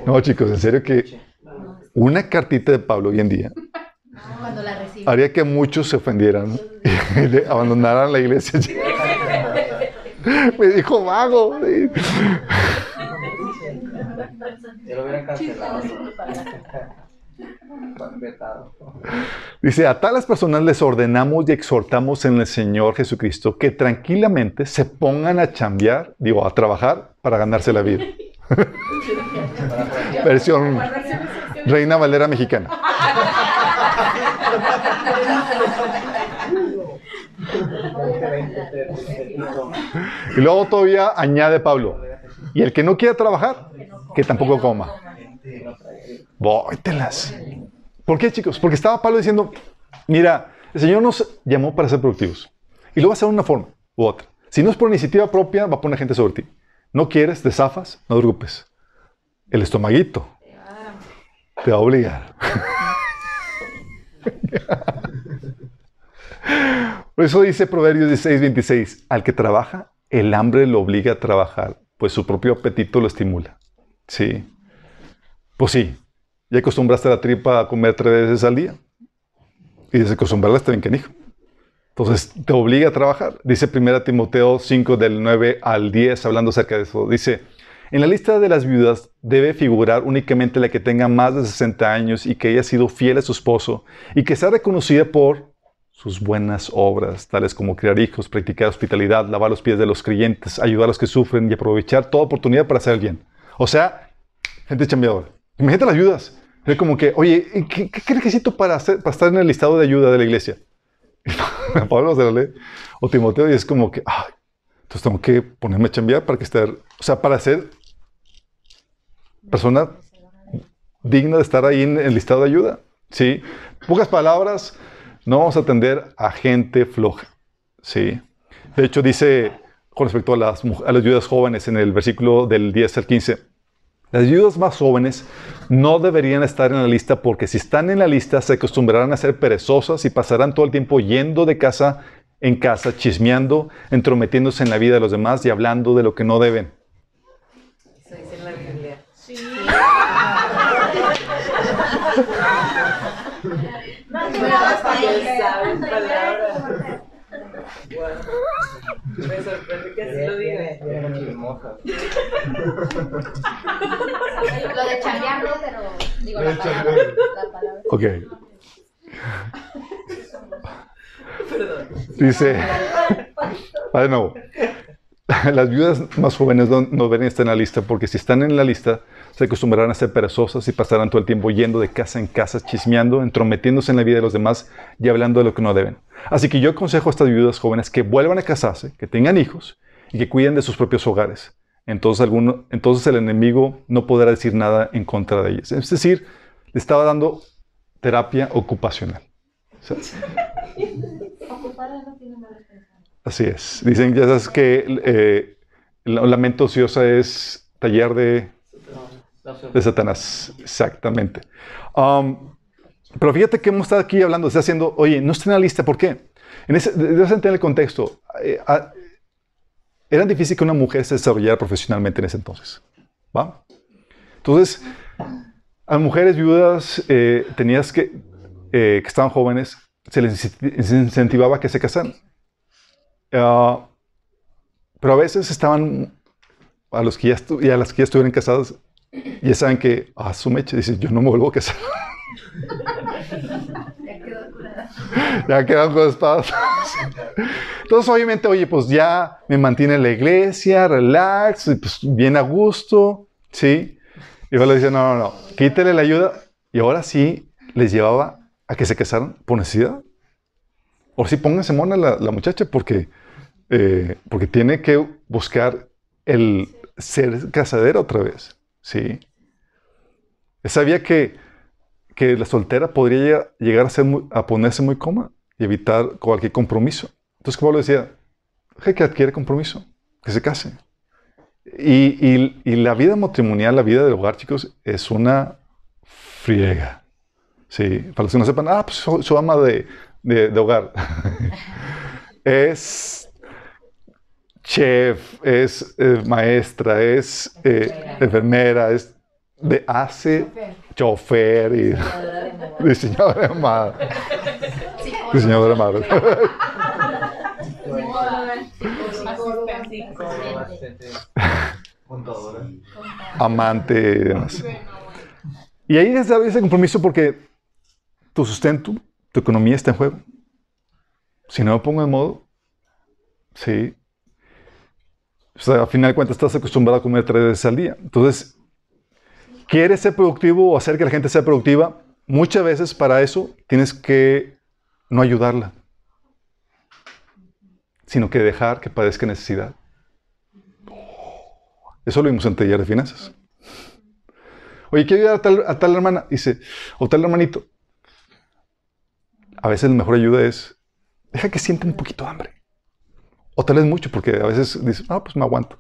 No, chicos, en serio que una cartita de Pablo hoy en día haría que muchos se ofendieran y abandonaran la iglesia. Me dijo vago. Dice, a tales personas les ordenamos y exhortamos en el Señor Jesucristo que tranquilamente se pongan a chambear, digo, a trabajar para ganarse la vida. Versión Reina Valera mexicana. Y luego todavía añade Pablo, y el que no quiera trabajar, que tampoco coma. Vóytelas. ¿Por qué, chicos? Porque estaba Pablo diciendo, mira, el Señor nos llamó para ser productivos. Y lo va a hacer de una forma u otra. Si no es por iniciativa propia, va a poner gente sobre ti. No quieres, te zafas, no te preocupes. El estomaguito te va a obligar. Por eso dice Proverbios 16:26, al que trabaja, el hambre lo obliga a trabajar, pues su propio apetito lo estimula. Sí. Pues sí, ya acostumbraste a la tripa a comer 3 veces al día. Y desacostumbrarla está bien canijo. Entonces, te obliga a trabajar. Dice 1 Timoteo 5, del 9 al 10, hablando acerca de eso. Dice, en la lista de las viudas debe figurar únicamente la que tenga más de 60 años y que haya sido fiel a su esposo y que sea reconocida por sus buenas obras, tales como criar hijos, practicar hospitalidad, lavar los pies de los creyentes, ayudar a los que sufren y aprovechar toda oportunidad para hacer el bien. O sea, gente chambeadora. Imagínate las viudas. Es como que, oye, ¿qué requisito para estar en el listado de ayuda de la iglesia? Pablo se la lee, o Timoteo, y es como que, ay, entonces tengo que ponerme a chambear para que estar, o sea, para ser persona digna de estar ahí en el listado de ayuda, ¿sí? Pocas palabras, no vamos a atender a gente floja, ¿sí? De hecho, dice, con respecto a las viudas jóvenes, en el versículo del 10 al 15, las viudas más jóvenes no deberían estar en la lista porque si están en la lista se acostumbrarán a ser perezosas y pasarán todo el tiempo yendo de casa en casa, chismeando, entrometiéndose en la vida de los demás y hablando de lo que no deben. Eso dice en la Biblia. Sí. Me sorprende que así lo diga. Lo de chambeando, pero digo la palabra. Ok. Perdón. Dice, de nuevo, las viudas más jóvenes no ven estar en la lista porque si están en la lista se acostumbrarán a ser perezosas y pasarán todo el tiempo yendo de casa en casa, chismeando, entrometiéndose en la vida de los demás y hablando de lo que no deben. Así que yo aconsejo a estas viudas jóvenes que vuelvan a casarse, que tengan hijos y que cuiden de sus propios hogares. Entonces el enemigo no podrá decir nada en contra de ellas. Es decir, le estaba dando terapia ocupacional. ¿Sabes? Así es. Dicen, ya sabes que lamento ociosa es taller de Satanás. Exactamente. Pero fíjate que hemos estado aquí hablando, está haciendo, oye, no está en la lista, ¿por qué? Debes entender el contexto. Era difícil que una mujer se desarrollara profesionalmente en ese entonces. ¿Va? Entonces, a mujeres viudas que estaban jóvenes, se les incentivaba que se casaran. Pero a veces estaban a las que ya estuvieron casadas, ya saben que a su mecha dice, yo no me vuelvo a casar. Ya quedaron con las espadas. Entonces, obviamente, oye, pues ya me mantiene en la iglesia, relax, pues bien a gusto, ¿sí? Y luego le dice, no, quítale la ayuda. Y ahora sí les llevaba a que se casaran por necesidad. O sí, pónganse mona la muchacha porque tiene que buscar el ser casadera otra vez, ¿sí? Sabía que la soltera podría llegar a ponerse muy cómoda y evitar cualquier compromiso. Entonces Pablo decía, que adquiere compromiso, que se case. Y la vida matrimonial, la vida del hogar, chicos, es una friega. Sí, para los que no sepan, pues su ama de hogar. Es chef, es maestra, es enfermera, es chofer y diseñadora de madre. Diseñadora de madre. Amante y demás. Y ahí es ese compromiso porque tu sustento, tu economía está en juego. Si no me pongo de modo, sí. O sea, al final de cuentas estás acostumbrado a comer 3 veces al día. Entonces, ¿quieres ser productivo o hacer que la gente sea productiva? Muchas veces para eso tienes que no ayudarla, sino que dejar que padezca necesidad. Eso lo vimos en taller de finanzas. Oye, quiero ayudar a tal hermana, dice, o tal hermanito. A veces la mejor ayuda es, deja que sienta un poquito de hambre. O tal vez mucho, porque a veces dices, ah, pues me aguanto.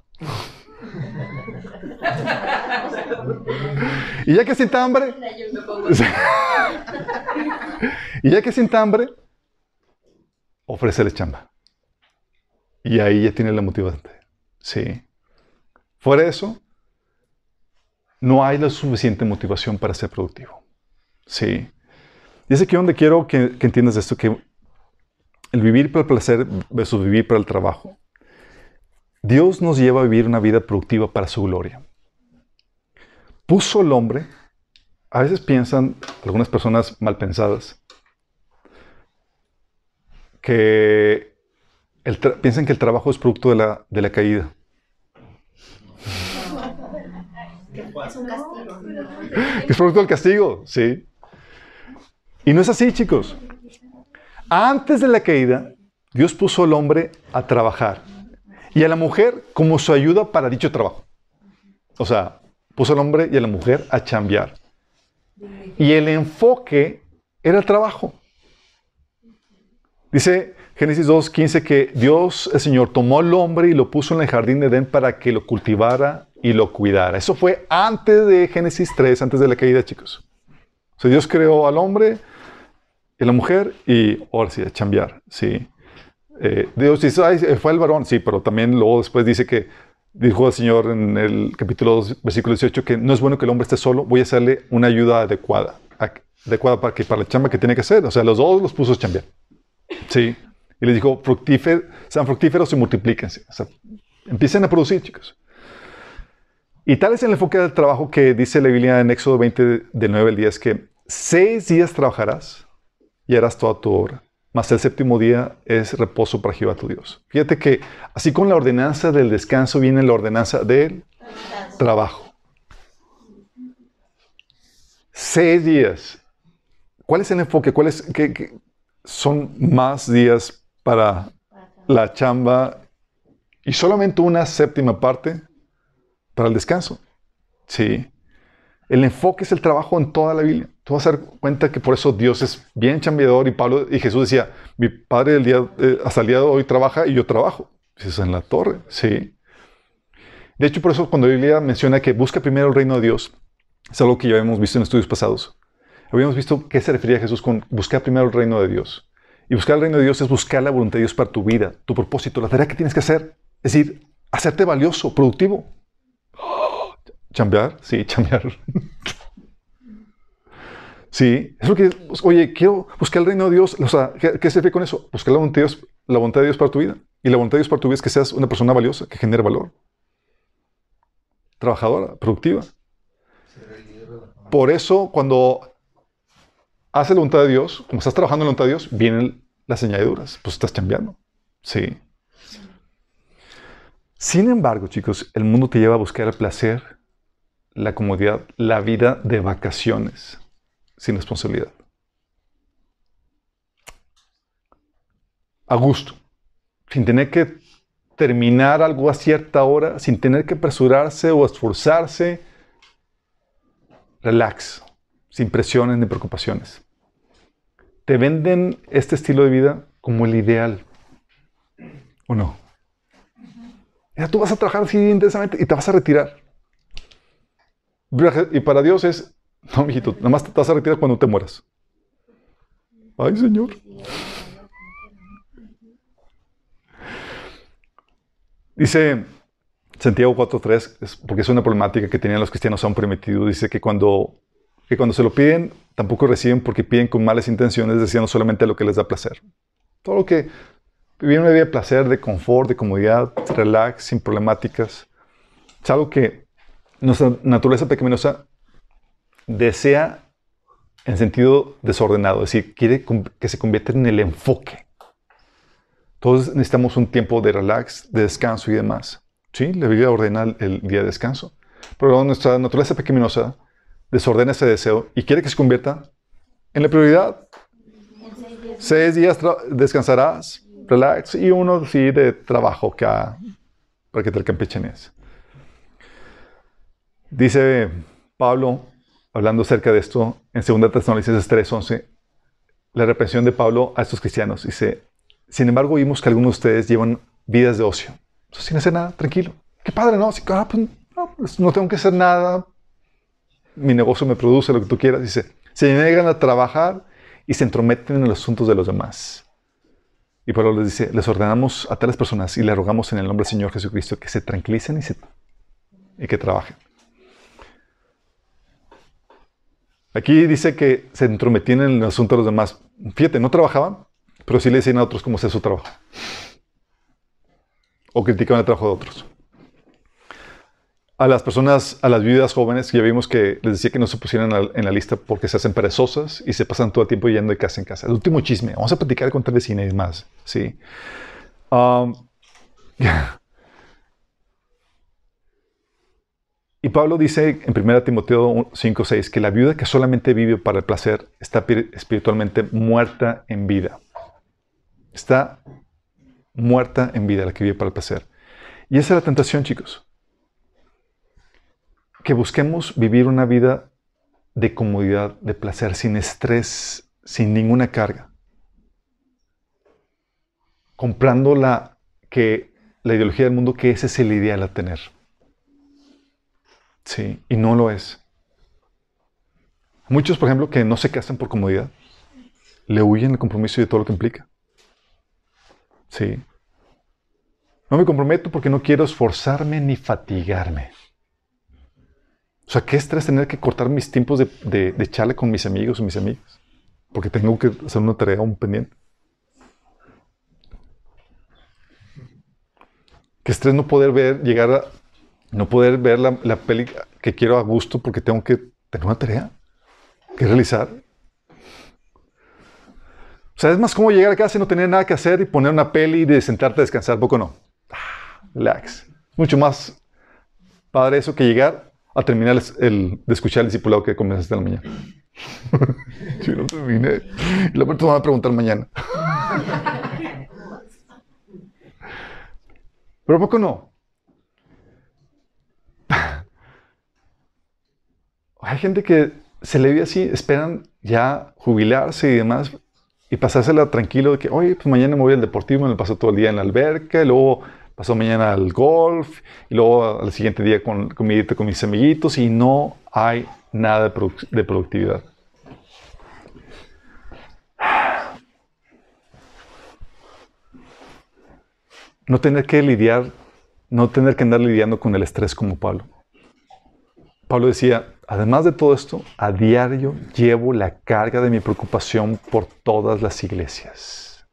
Y ya que sienta hambre, ofrécele chamba. Y ahí ya tiene la motivante. Sí. Fuera de eso, no hay la suficiente motivación para ser productivo. Sí. Y es aquí donde quiero que entiendas esto, que el vivir para el placer versus vivir para el trabajo. Dios nos lleva a vivir una vida productiva para su gloria. Puso el hombre, a veces piensan algunas personas mal pensadas, que piensan que el trabajo es producto de la caída. Es un castigo. Es producto del castigo, sí. Y no es así, chicos. Antes de la caída, Dios puso al hombre a trabajar y a la mujer como su ayuda para dicho trabajo. O sea, puso al hombre y a la mujer a chambear. Y el enfoque era el trabajo. Dice Génesis 2:15 que Dios, el Señor, tomó al hombre y lo puso en el jardín de Edén para que lo cultivara y lo cuidara. Eso fue antes de Génesis 3, antes de la caída, chicos. O sea, Dios creó al hombre y la mujer, y ahora sí, a chambear, sí. Dios dice, ay, fue el varón, sí, pero también luego después dice que, dijo el Señor en el capítulo 2, versículo 18, que no es bueno que el hombre esté solo, voy a hacerle una ayuda adecuada para la chamba que tiene que hacer. O sea, los dos los puso a chambear, sí. Y les dijo, sean fructíferos y multiplíquense. O sea, empiecen a producir, chicos. Y tal es el enfoque del trabajo que dice la Biblia en Éxodo 20, del 9 al 10, que 6 días trabajarás y harás toda tu obra. Mas el 7º día es reposo para Jehová tu Dios. Fíjate que así con la ordenanza del descanso viene la ordenanza del trabajo. 6 días. ¿Cuál es el enfoque? ¿Qué son más días para la chamba y solamente una 7ª parte para el descanso? Sí. El enfoque es el trabajo en toda la Biblia. Tú vas a dar cuenta que por eso Dios es bien chambeador. Y Pablo y Jesús decía, mi Padre hasta el día de hoy trabaja y yo trabajo. Eso en la torre, sí. De hecho, por eso cuando la Biblia menciona que busca primero el reino de Dios, es algo que ya habíamos visto en estudios pasados. Habíamos visto qué se refería Jesús con buscar primero el reino de Dios. Y buscar el reino de Dios es buscar la voluntad de Dios para tu vida, tu propósito, la tarea que tienes que hacer. Es decir, hacerte valioso, productivo. ¿Chambear? Sí, chambear. Sí, es lo que, oye, quiero buscar el reino de Dios. O sea, ¿qué se refiere con eso? Buscar la voluntad de Dios para tu vida. Y la voluntad de Dios para tu vida es que seas una persona valiosa, que genere valor. Trabajadora, productiva. Por eso, cuando haces la voluntad de Dios, como estás trabajando en la voluntad de Dios, vienen las añadiduras. Pues estás chambeando. Sí. Sin embargo, chicos, el mundo te lleva a buscar el placer, la comodidad, la vida de vacaciones, sin responsabilidad. A gusto, sin tener que terminar algo a cierta hora, sin tener que apresurarse o esforzarse. Relax, sin presiones ni preocupaciones. Te venden este estilo de vida como el ideal, ¿o no? Ya tú vas a trabajar así intensamente y te vas a retirar. Y para Dios es, no, mijito, nada más te vas a retirar cuando te mueras. Ay, Señor. Dice Santiago 4.3, porque es una problemática que tenían los cristianos aún permitido. Dice que cuando se lo piden, tampoco reciben porque piden con malas intenciones, deseando solamente lo que les da placer. Todo lo que vivir una vida de placer, de confort, de comodidad, relax, sin problemáticas. Es algo que nuestra naturaleza pecaminosa desea en sentido desordenado, es decir, quiere que se convierta en el enfoque. Entonces necesitamos un tiempo de relax, de descanso y demás. Sí, la Biblia ordena el día de descanso. Pero nuestra naturaleza pecaminosa desordena ese deseo y quiere que se convierta en la prioridad. En 6 días descansarás, relax, y uno sí de trabajo acá, para que te campechanees. Dice Pablo, hablando acerca de esto, en 2 Tesalonicenses 3:11, la reprensión de Pablo a estos cristianos. Dice, sin embargo, vimos que algunos de ustedes llevan vidas de ocio. Entonces, sin hacer nada, tranquilo. Qué padre, ¿no? Así, pues no tengo que hacer nada. Mi negocio me produce lo que tú quieras. Dice, se niegan a trabajar y se entrometen en los asuntos de los demás. Y Pablo les dice, les ordenamos a tales personas y le rogamos en el nombre del Señor Jesucristo que se tranquilicen y que trabajen. Aquí dice que se entrometían en el asunto de los demás. Fíjate, no trabajaban, pero sí le decían a otros cómo hacer su trabajo. O criticaban el trabajo de otros. A las personas, a las viudas jóvenes, ya vimos que les decía que no se pusieran en la lista porque se hacen perezosas y se pasan todo el tiempo yendo de casa en casa. El último chisme. Vamos a platicar con tres vecinas y más. ¿Sí? Y Pablo dice en 1 Timoteo 5:6 que la viuda que solamente vive para el placer está espiritualmente muerta en vida. Está muerta en vida la que vive para el placer. Y esa es la tentación, chicos. Que busquemos vivir una vida de comodidad, de placer, sin estrés, sin ninguna carga. Comprando la ideología del mundo, que ese es el ideal a tener. Sí, y no lo es. Muchos, por ejemplo, que no se casan por comodidad, le huyen al compromiso y de todo lo que implica. Sí. No me comprometo porque no quiero esforzarme ni fatigarme. O sea, qué estrés tener que cortar mis tiempos de charla con mis amigos o mis amigas, porque tengo que hacer una tarea o un pendiente. Qué estrés no poder ver, no poder ver la peli que quiero a gusto porque tengo que tener una tarea que realizar. O sea, es más como llegar a casa y no tener nada que hacer y poner una peli y de sentarte a descansar. Poco no. Relax. Mucho más padre eso que llegar a terminar de escuchar el discipulado que comenzaste en la mañana. Yo no terminé. Y la verdad me va a preguntar mañana. Pero poco no. Hay gente que se le vive así, esperan ya jubilarse y demás y pasársela tranquilo de que, oye, pues mañana me voy al deportivo, me lo paso todo el día en la alberca, y luego paso mañana al golf, y luego al siguiente día con mis amiguitos, y no hay nada de productividad. No tener que lidiar, no tener que andar lidiando con el estrés como Pablo. Pablo decía, además de todo esto, a diario llevo la carga de mi preocupación por todas las iglesias.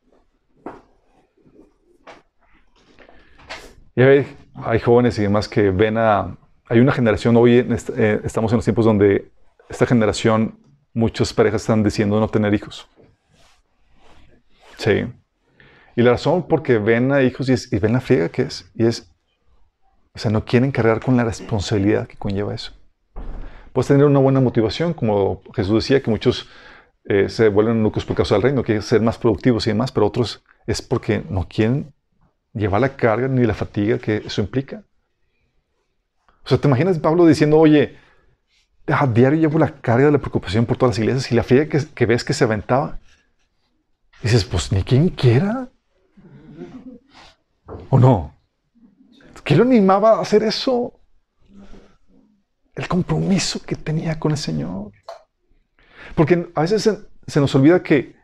Y hay jóvenes y demás que ven hay una generación, hoy estamos en los tiempos donde esta generación, muchas parejas están diciendo no tener hijos. Sí. Y la razón porque ven a hijos y ven la friega que es, o sea, no quieren cargar con la responsabilidad que conlleva eso. Puedes tener una buena motivación, como Jesús decía, que muchos se vuelven locos por causa del reino, quieren ser más productivos y demás, pero otros es porque no quieren llevar la carga ni la fatiga que eso implica. O sea, ¿te imaginas Pablo diciendo, oye, a diario llevo la carga de la preocupación por todas las iglesias y la friega que ves que se aventaba? Y dices, pues ni quien quiera. ¿O no? ¿Qué lo animaba a hacer eso? El compromiso que tenía con el Señor. Porque a veces se nos olvida que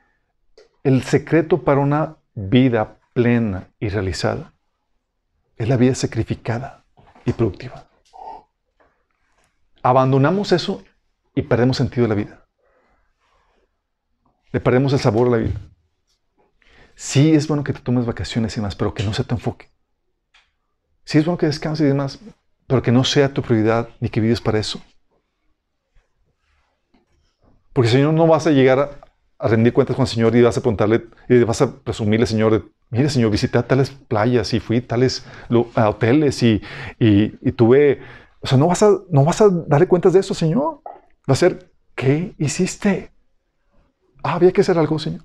el secreto para una vida plena y realizada es la vida sacrificada y productiva. Abandonamos eso y perdemos sentido de la vida. Le perdemos el sabor a la vida. Sí es bueno que te tomes vacaciones y más, pero que no se te enfoque. Sí es bueno que descanses y demás, pero que no sea tu prioridad ni que vives para eso. Porque, Señor, no vas a llegar a rendir cuentas con el Señor y vas a preguntarle, y vas a presumirle, Señor, mire, Señor, visité tales playas y fui a tales hoteles y tuve... O sea, no vas a darle cuentas de eso, Señor. Va a ser, ¿qué hiciste? Ah, había que hacer algo, Señor.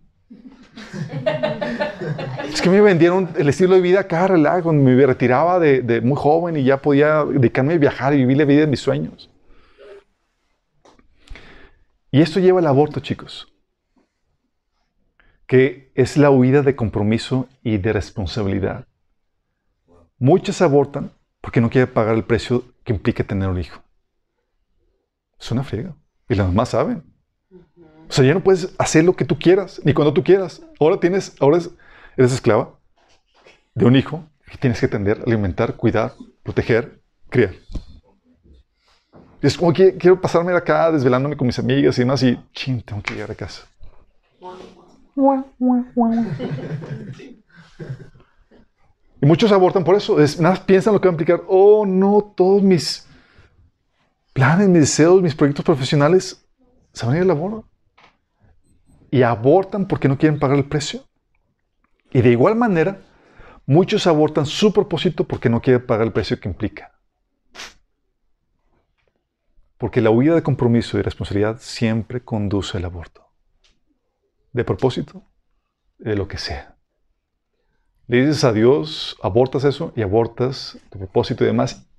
Es que me vendieron el estilo de vida acá, cuando me retiraba de muy joven y ya podía dedicarme a viajar y vivir la vida de mis sueños. Y esto lleva al aborto, chicos, que es la huida de compromiso y de responsabilidad. Muchas abortan porque no quieren pagar el precio que implica tener un hijo. Es una friega. Y las mamás saben. O sea, ya no puedes hacer lo que tú quieras, ni cuando tú quieras. Ahora eres esclava de un hijo que tienes que atender, alimentar, cuidar, proteger, criar. Y es como que quiero pasarme de acá desvelándome con mis amigas y demás y ching, tengo que llegar a casa. Y muchos abortan por eso. Nada más piensan lo que va a implicar. Oh, no, todos mis planes, mis deseos, mis proyectos profesionales se van a ir al aborto. Y abortan porque no quieren pagar el precio. Y de igual manera, muchos abortan su propósito porque no quieren pagar el precio que implica. Porque la huida de compromiso y responsabilidad siempre conduce al aborto. De propósito, de lo que sea. Le dices a Dios, abortas eso y abortas tu propósito y demás.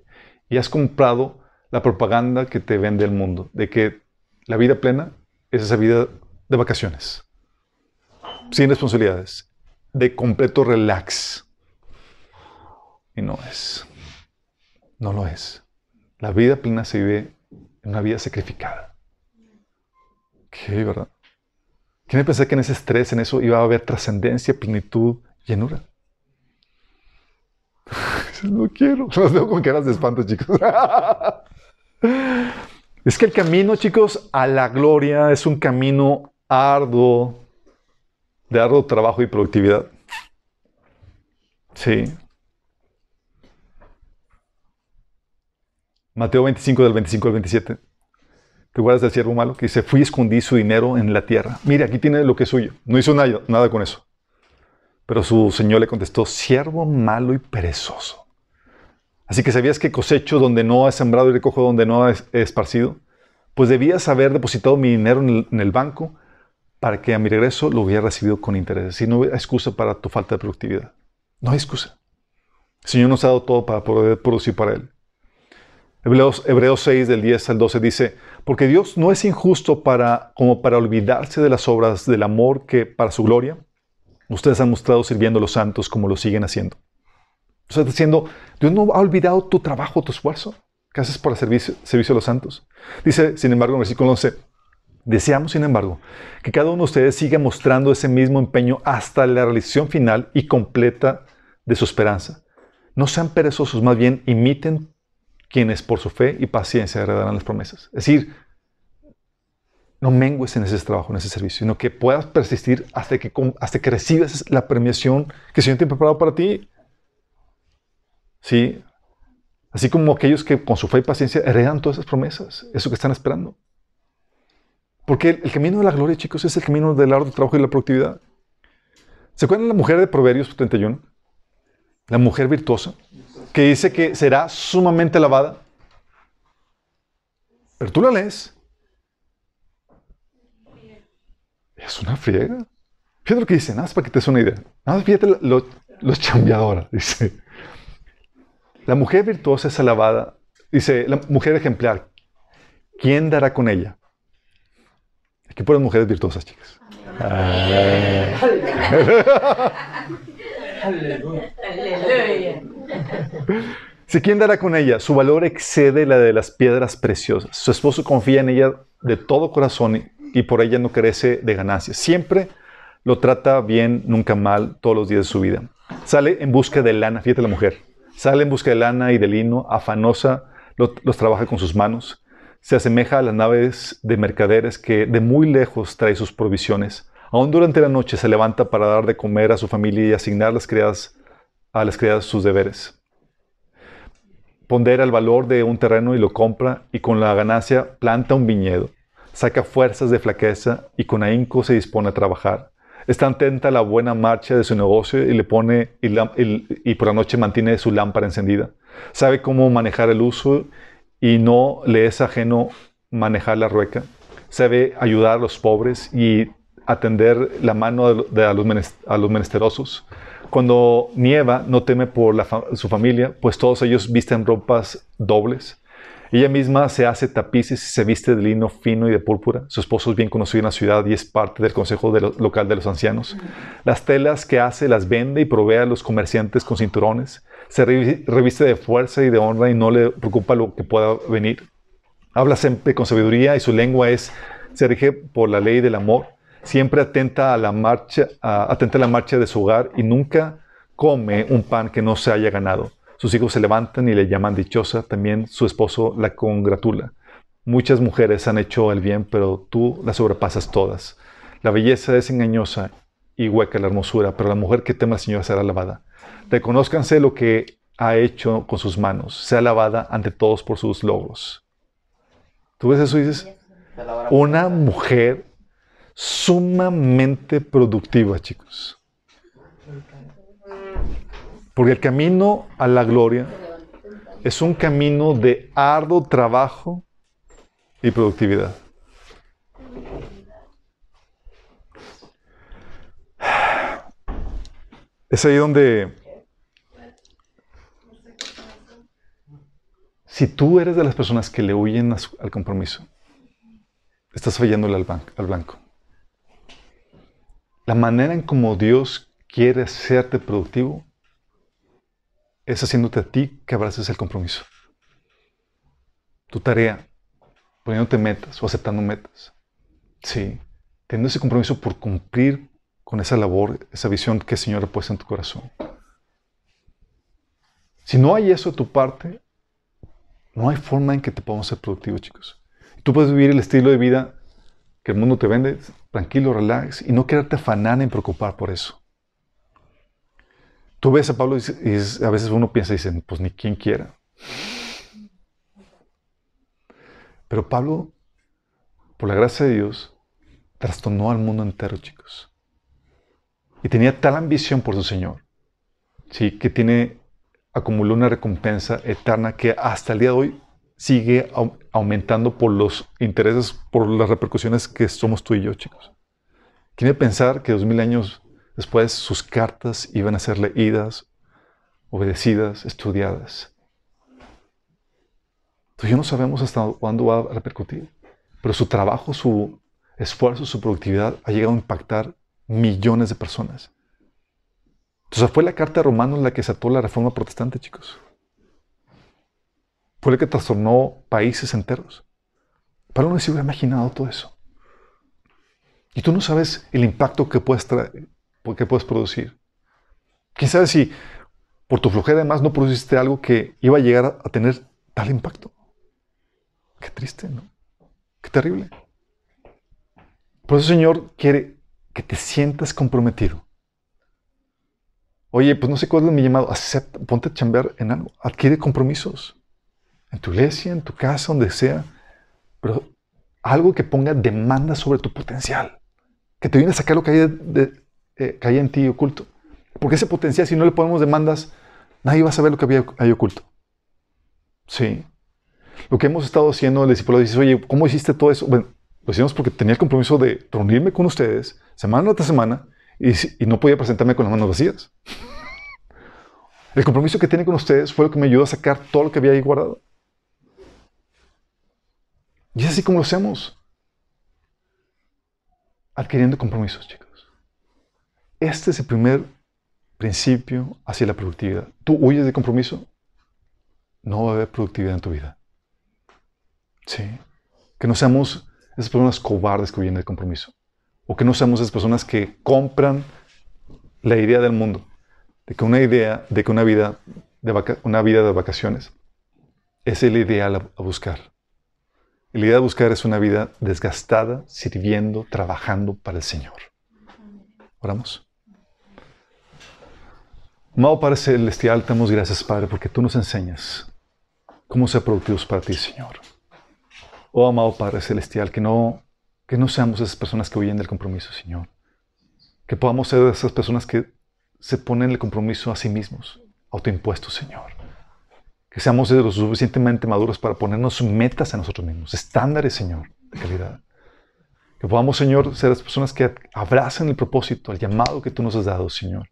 Y has comprado la propaganda que te vende el mundo. De que la vida plena es esa vida de vacaciones. Sin responsabilidades. De completo relax. Y no es. No lo es. La vida plena se vive en una vida sacrificada. Qué, ¿verdad? ¿Quién pensaba que en ese estrés, en eso, iba a haber trascendencia, plenitud, llenura? No quiero. Los veo con caras de espanto, chicos. Es que el camino, chicos, a la gloria es un camino arduo, de arduo trabajo y productividad. Sí. Mateo 25, del 25 al 27. ¿Te acuerdas del siervo malo? Que dice, fui y escondí su dinero en la tierra. Mira, aquí tiene lo que es suyo. No hizo nada con eso. Pero su señor le contestó, siervo malo y perezoso. Así que sabías que cosecho donde no he sembrado y recojo donde no he esparcido. Pues debías haber depositado mi dinero en el banco para que a mi regreso lo hubiera recibido con interés. Si no hay excusa para tu falta de productividad. No hay excusa. El Señor nos ha dado todo para poder producir para Él. Hebreos 6, del 10 al 12 dice, porque Dios no es injusto como para olvidarse de las obras del amor que, para su gloria, ustedes han mostrado sirviendo a los santos como lo siguen haciendo. Entonces, diciendo, Dios no ha olvidado tu trabajo, tu esfuerzo, que haces para servicio a los santos. Dice, sin embargo, en el versículo 11, deseamos, sin embargo, que cada uno de ustedes siga mostrando ese mismo empeño hasta la realización final y completa de su esperanza. No sean perezosos, más bien imiten quienes por su fe y paciencia heredarán las promesas. Es decir, no mengues en ese trabajo, en ese servicio, sino que puedas persistir hasta que recibas la premiación que el Señor te ha preparado para ti. ¿Sí? Así como aquellos que con su fe y paciencia heredan todas esas promesas, eso que están esperando. Porque el camino de la gloria, chicos, es el camino del arduo trabajo y la productividad. ¿Se acuerdan de la mujer de Proverbios 31? La mujer virtuosa, que dice que será sumamente alabada. Pero tú la lees. Es una friega. Fíjate lo que dice, nada más para que te des una idea. Nada más fíjate lo chambeadora, dice. La mujer virtuosa es alabada. Dice, la mujer ejemplar, ¿quién dará con ella? Aquí ponen mujeres virtuosas, chicas. Aleluya. Aleluya. Si quién dará con ella, su valor excede la de las piedras preciosas. Su esposo confía en ella de todo corazón y por ella no carece de ganancias. Siempre lo trata bien, nunca mal, todos los días de su vida. Sale en busca de lana, fíjate la mujer. Sale en busca de lana y de lino, afanosa, los trabaja con sus manos. Se asemeja a las naves de mercaderes que de muy lejos trae sus provisiones. Aún durante la noche se levanta para dar de comer a su familia y asignar a las criadas sus deberes. Pondera el valor de un terreno y lo compra, y con la ganancia planta un viñedo. Saca fuerzas de flaqueza y con ahínco se dispone a trabajar. Está atenta a la buena marcha de su negocio y por la noche mantiene su lámpara encendida. Sabe cómo manejar el uso y no le es ajeno manejar la rueca. Sabe ayudar a los pobres y atender la mano a los menesterosos. Cuando nieva, no teme por su familia, pues todos ellos visten ropas dobles. Ella misma se hace tapices y se viste de lino fino y de púrpura. Su esposo es bien conocido en la ciudad y es parte del consejo local de los ancianos. Las telas que hace las vende y provee a los comerciantes con cinturones. se reviste de fuerza y de honra y no le preocupa lo que pueda venir. Habla siempre con sabiduría y su lengua se rige por la ley del amor. Siempre atenta a la marcha de su hogar y nunca come un pan que no se haya ganado. Sus hijos se levantan y le llaman dichosa. También su esposo la congratula. Muchas mujeres han hecho el bien, pero tú las sobrepasas todas. La belleza es engañosa y hueca la hermosura, pero la mujer que teme al Señor será alabada. Reconózcanse lo que ha hecho con sus manos. Sea alabada ante todos por sus logros. ¿Tú ves eso y dices? Una mujer sumamente productiva, chicos. Porque el camino a la gloria es un camino de arduo trabajo y productividad. Es ahí donde, si tú eres de las personas que le huyen al compromiso, estás fallándole al blanco. La manera en como Dios quiere hacerte productivo es haciéndote a ti que abraces el compromiso. Tu tarea, poniéndote metas o aceptando metas. Sí, teniendo ese compromiso por cumplir con esa labor, esa visión que el Señor ha puesto en tu corazón. Si no hay eso de tu parte, no hay forma en que te podamos ser productivos, chicos. Tú puedes vivir el estilo de vida que el mundo te vende, tranquilo, relax, y no quedarte afanar en preocupar por eso. Tú ves a Pablo y a veces uno piensa y dice, pues ni quien quiera. Pero Pablo, por la gracia de Dios, trastornó al mundo entero, chicos. Y tenía tal ambición por su Señor, ¿sí?, que acumuló una recompensa eterna que hasta el día de hoy sigue aumentando por los intereses, por las repercusiones que somos tú y yo, chicos. ¿Quién iba a pensar que 2000 años después sus cartas iban a ser leídas, obedecidas, estudiadas? Tú y yo no sabemos hasta cuándo va a repercutir, pero su trabajo, su esfuerzo, su productividad ha llegado a impactar millones de personas. Entonces fue la carta de Romanos la que desató la reforma protestante, chicos. Fue el que trastornó países enteros. Pablo no se hubiera imaginado todo eso. Y tú no sabes el impacto que puedes producir. ¿Quién sabe si por tu flojera además no produciste algo que iba a llegar a tener tal impacto? Qué triste, ¿no? Qué terrible. Por eso el Señor quiere que te sientas comprometido. Oye, pues no sé cuál es mi llamado. Acepta, ponte a chambear en algo. Adquiere compromisos. En tu iglesia, en tu casa, donde sea, pero algo que ponga demanda sobre tu potencial, que te viene a sacar lo que hay, que hay en ti oculto. Porque ese potencial, si no le ponemos demandas, nadie va a saber lo que hay oculto. Sí. Lo que hemos estado haciendo, el discipulado dice, oye, ¿cómo hiciste todo eso? Bueno, lo hicimos porque tenía el compromiso de reunirme con ustedes semana tras semana y no podía presentarme con las manos vacías. El compromiso que tiene con ustedes fue lo que me ayudó a sacar todo lo que había ahí guardado. Y es así como lo hacemos. Adquiriendo compromisos, chicos. Este es el primer principio hacia la productividad. Tú huyes de compromiso, no va a haber productividad en tu vida. ¿Sí? Que no seamos esas personas cobardes que huyen del compromiso. O que no seamos esas personas que compran la idea del mundo. Una vida de vacaciones es el ideal a buscar. El idea de buscar es una vida desgastada, sirviendo, trabajando para el Señor. Oramos. Amado Padre Celestial, te damos gracias, Padre, porque tú nos enseñas cómo ser productivos para ti, Señor. Oh, amado Padre Celestial, que no seamos esas personas que huyen del compromiso, Señor. Que podamos ser esas personas que se ponen el compromiso a sí mismos, autoimpuestos, Señor. Que seamos lo suficientemente maduros para ponernos metas a nosotros mismos, estándares, Señor, de calidad. Que podamos, Señor, ser las personas que abrazan el propósito, el llamado que tú nos has dado, Señor.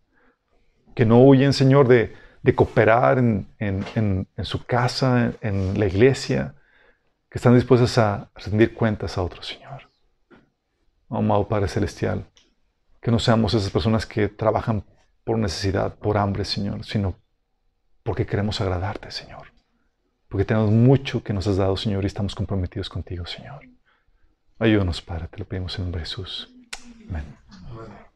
Que no huyen, Señor, de cooperar en su casa, en la iglesia, que están dispuestas a rendir cuentas a otros, Señor. Oh, amado Padre Celestial, que no seamos esas personas que trabajan por necesidad, por hambre, Señor, sino porque queremos agradarte, Señor. Porque tenemos mucho que nos has dado, Señor, y estamos comprometidos contigo, Señor. Ayúdanos, Padre, te lo pedimos en el nombre de Jesús. Amén. Amén.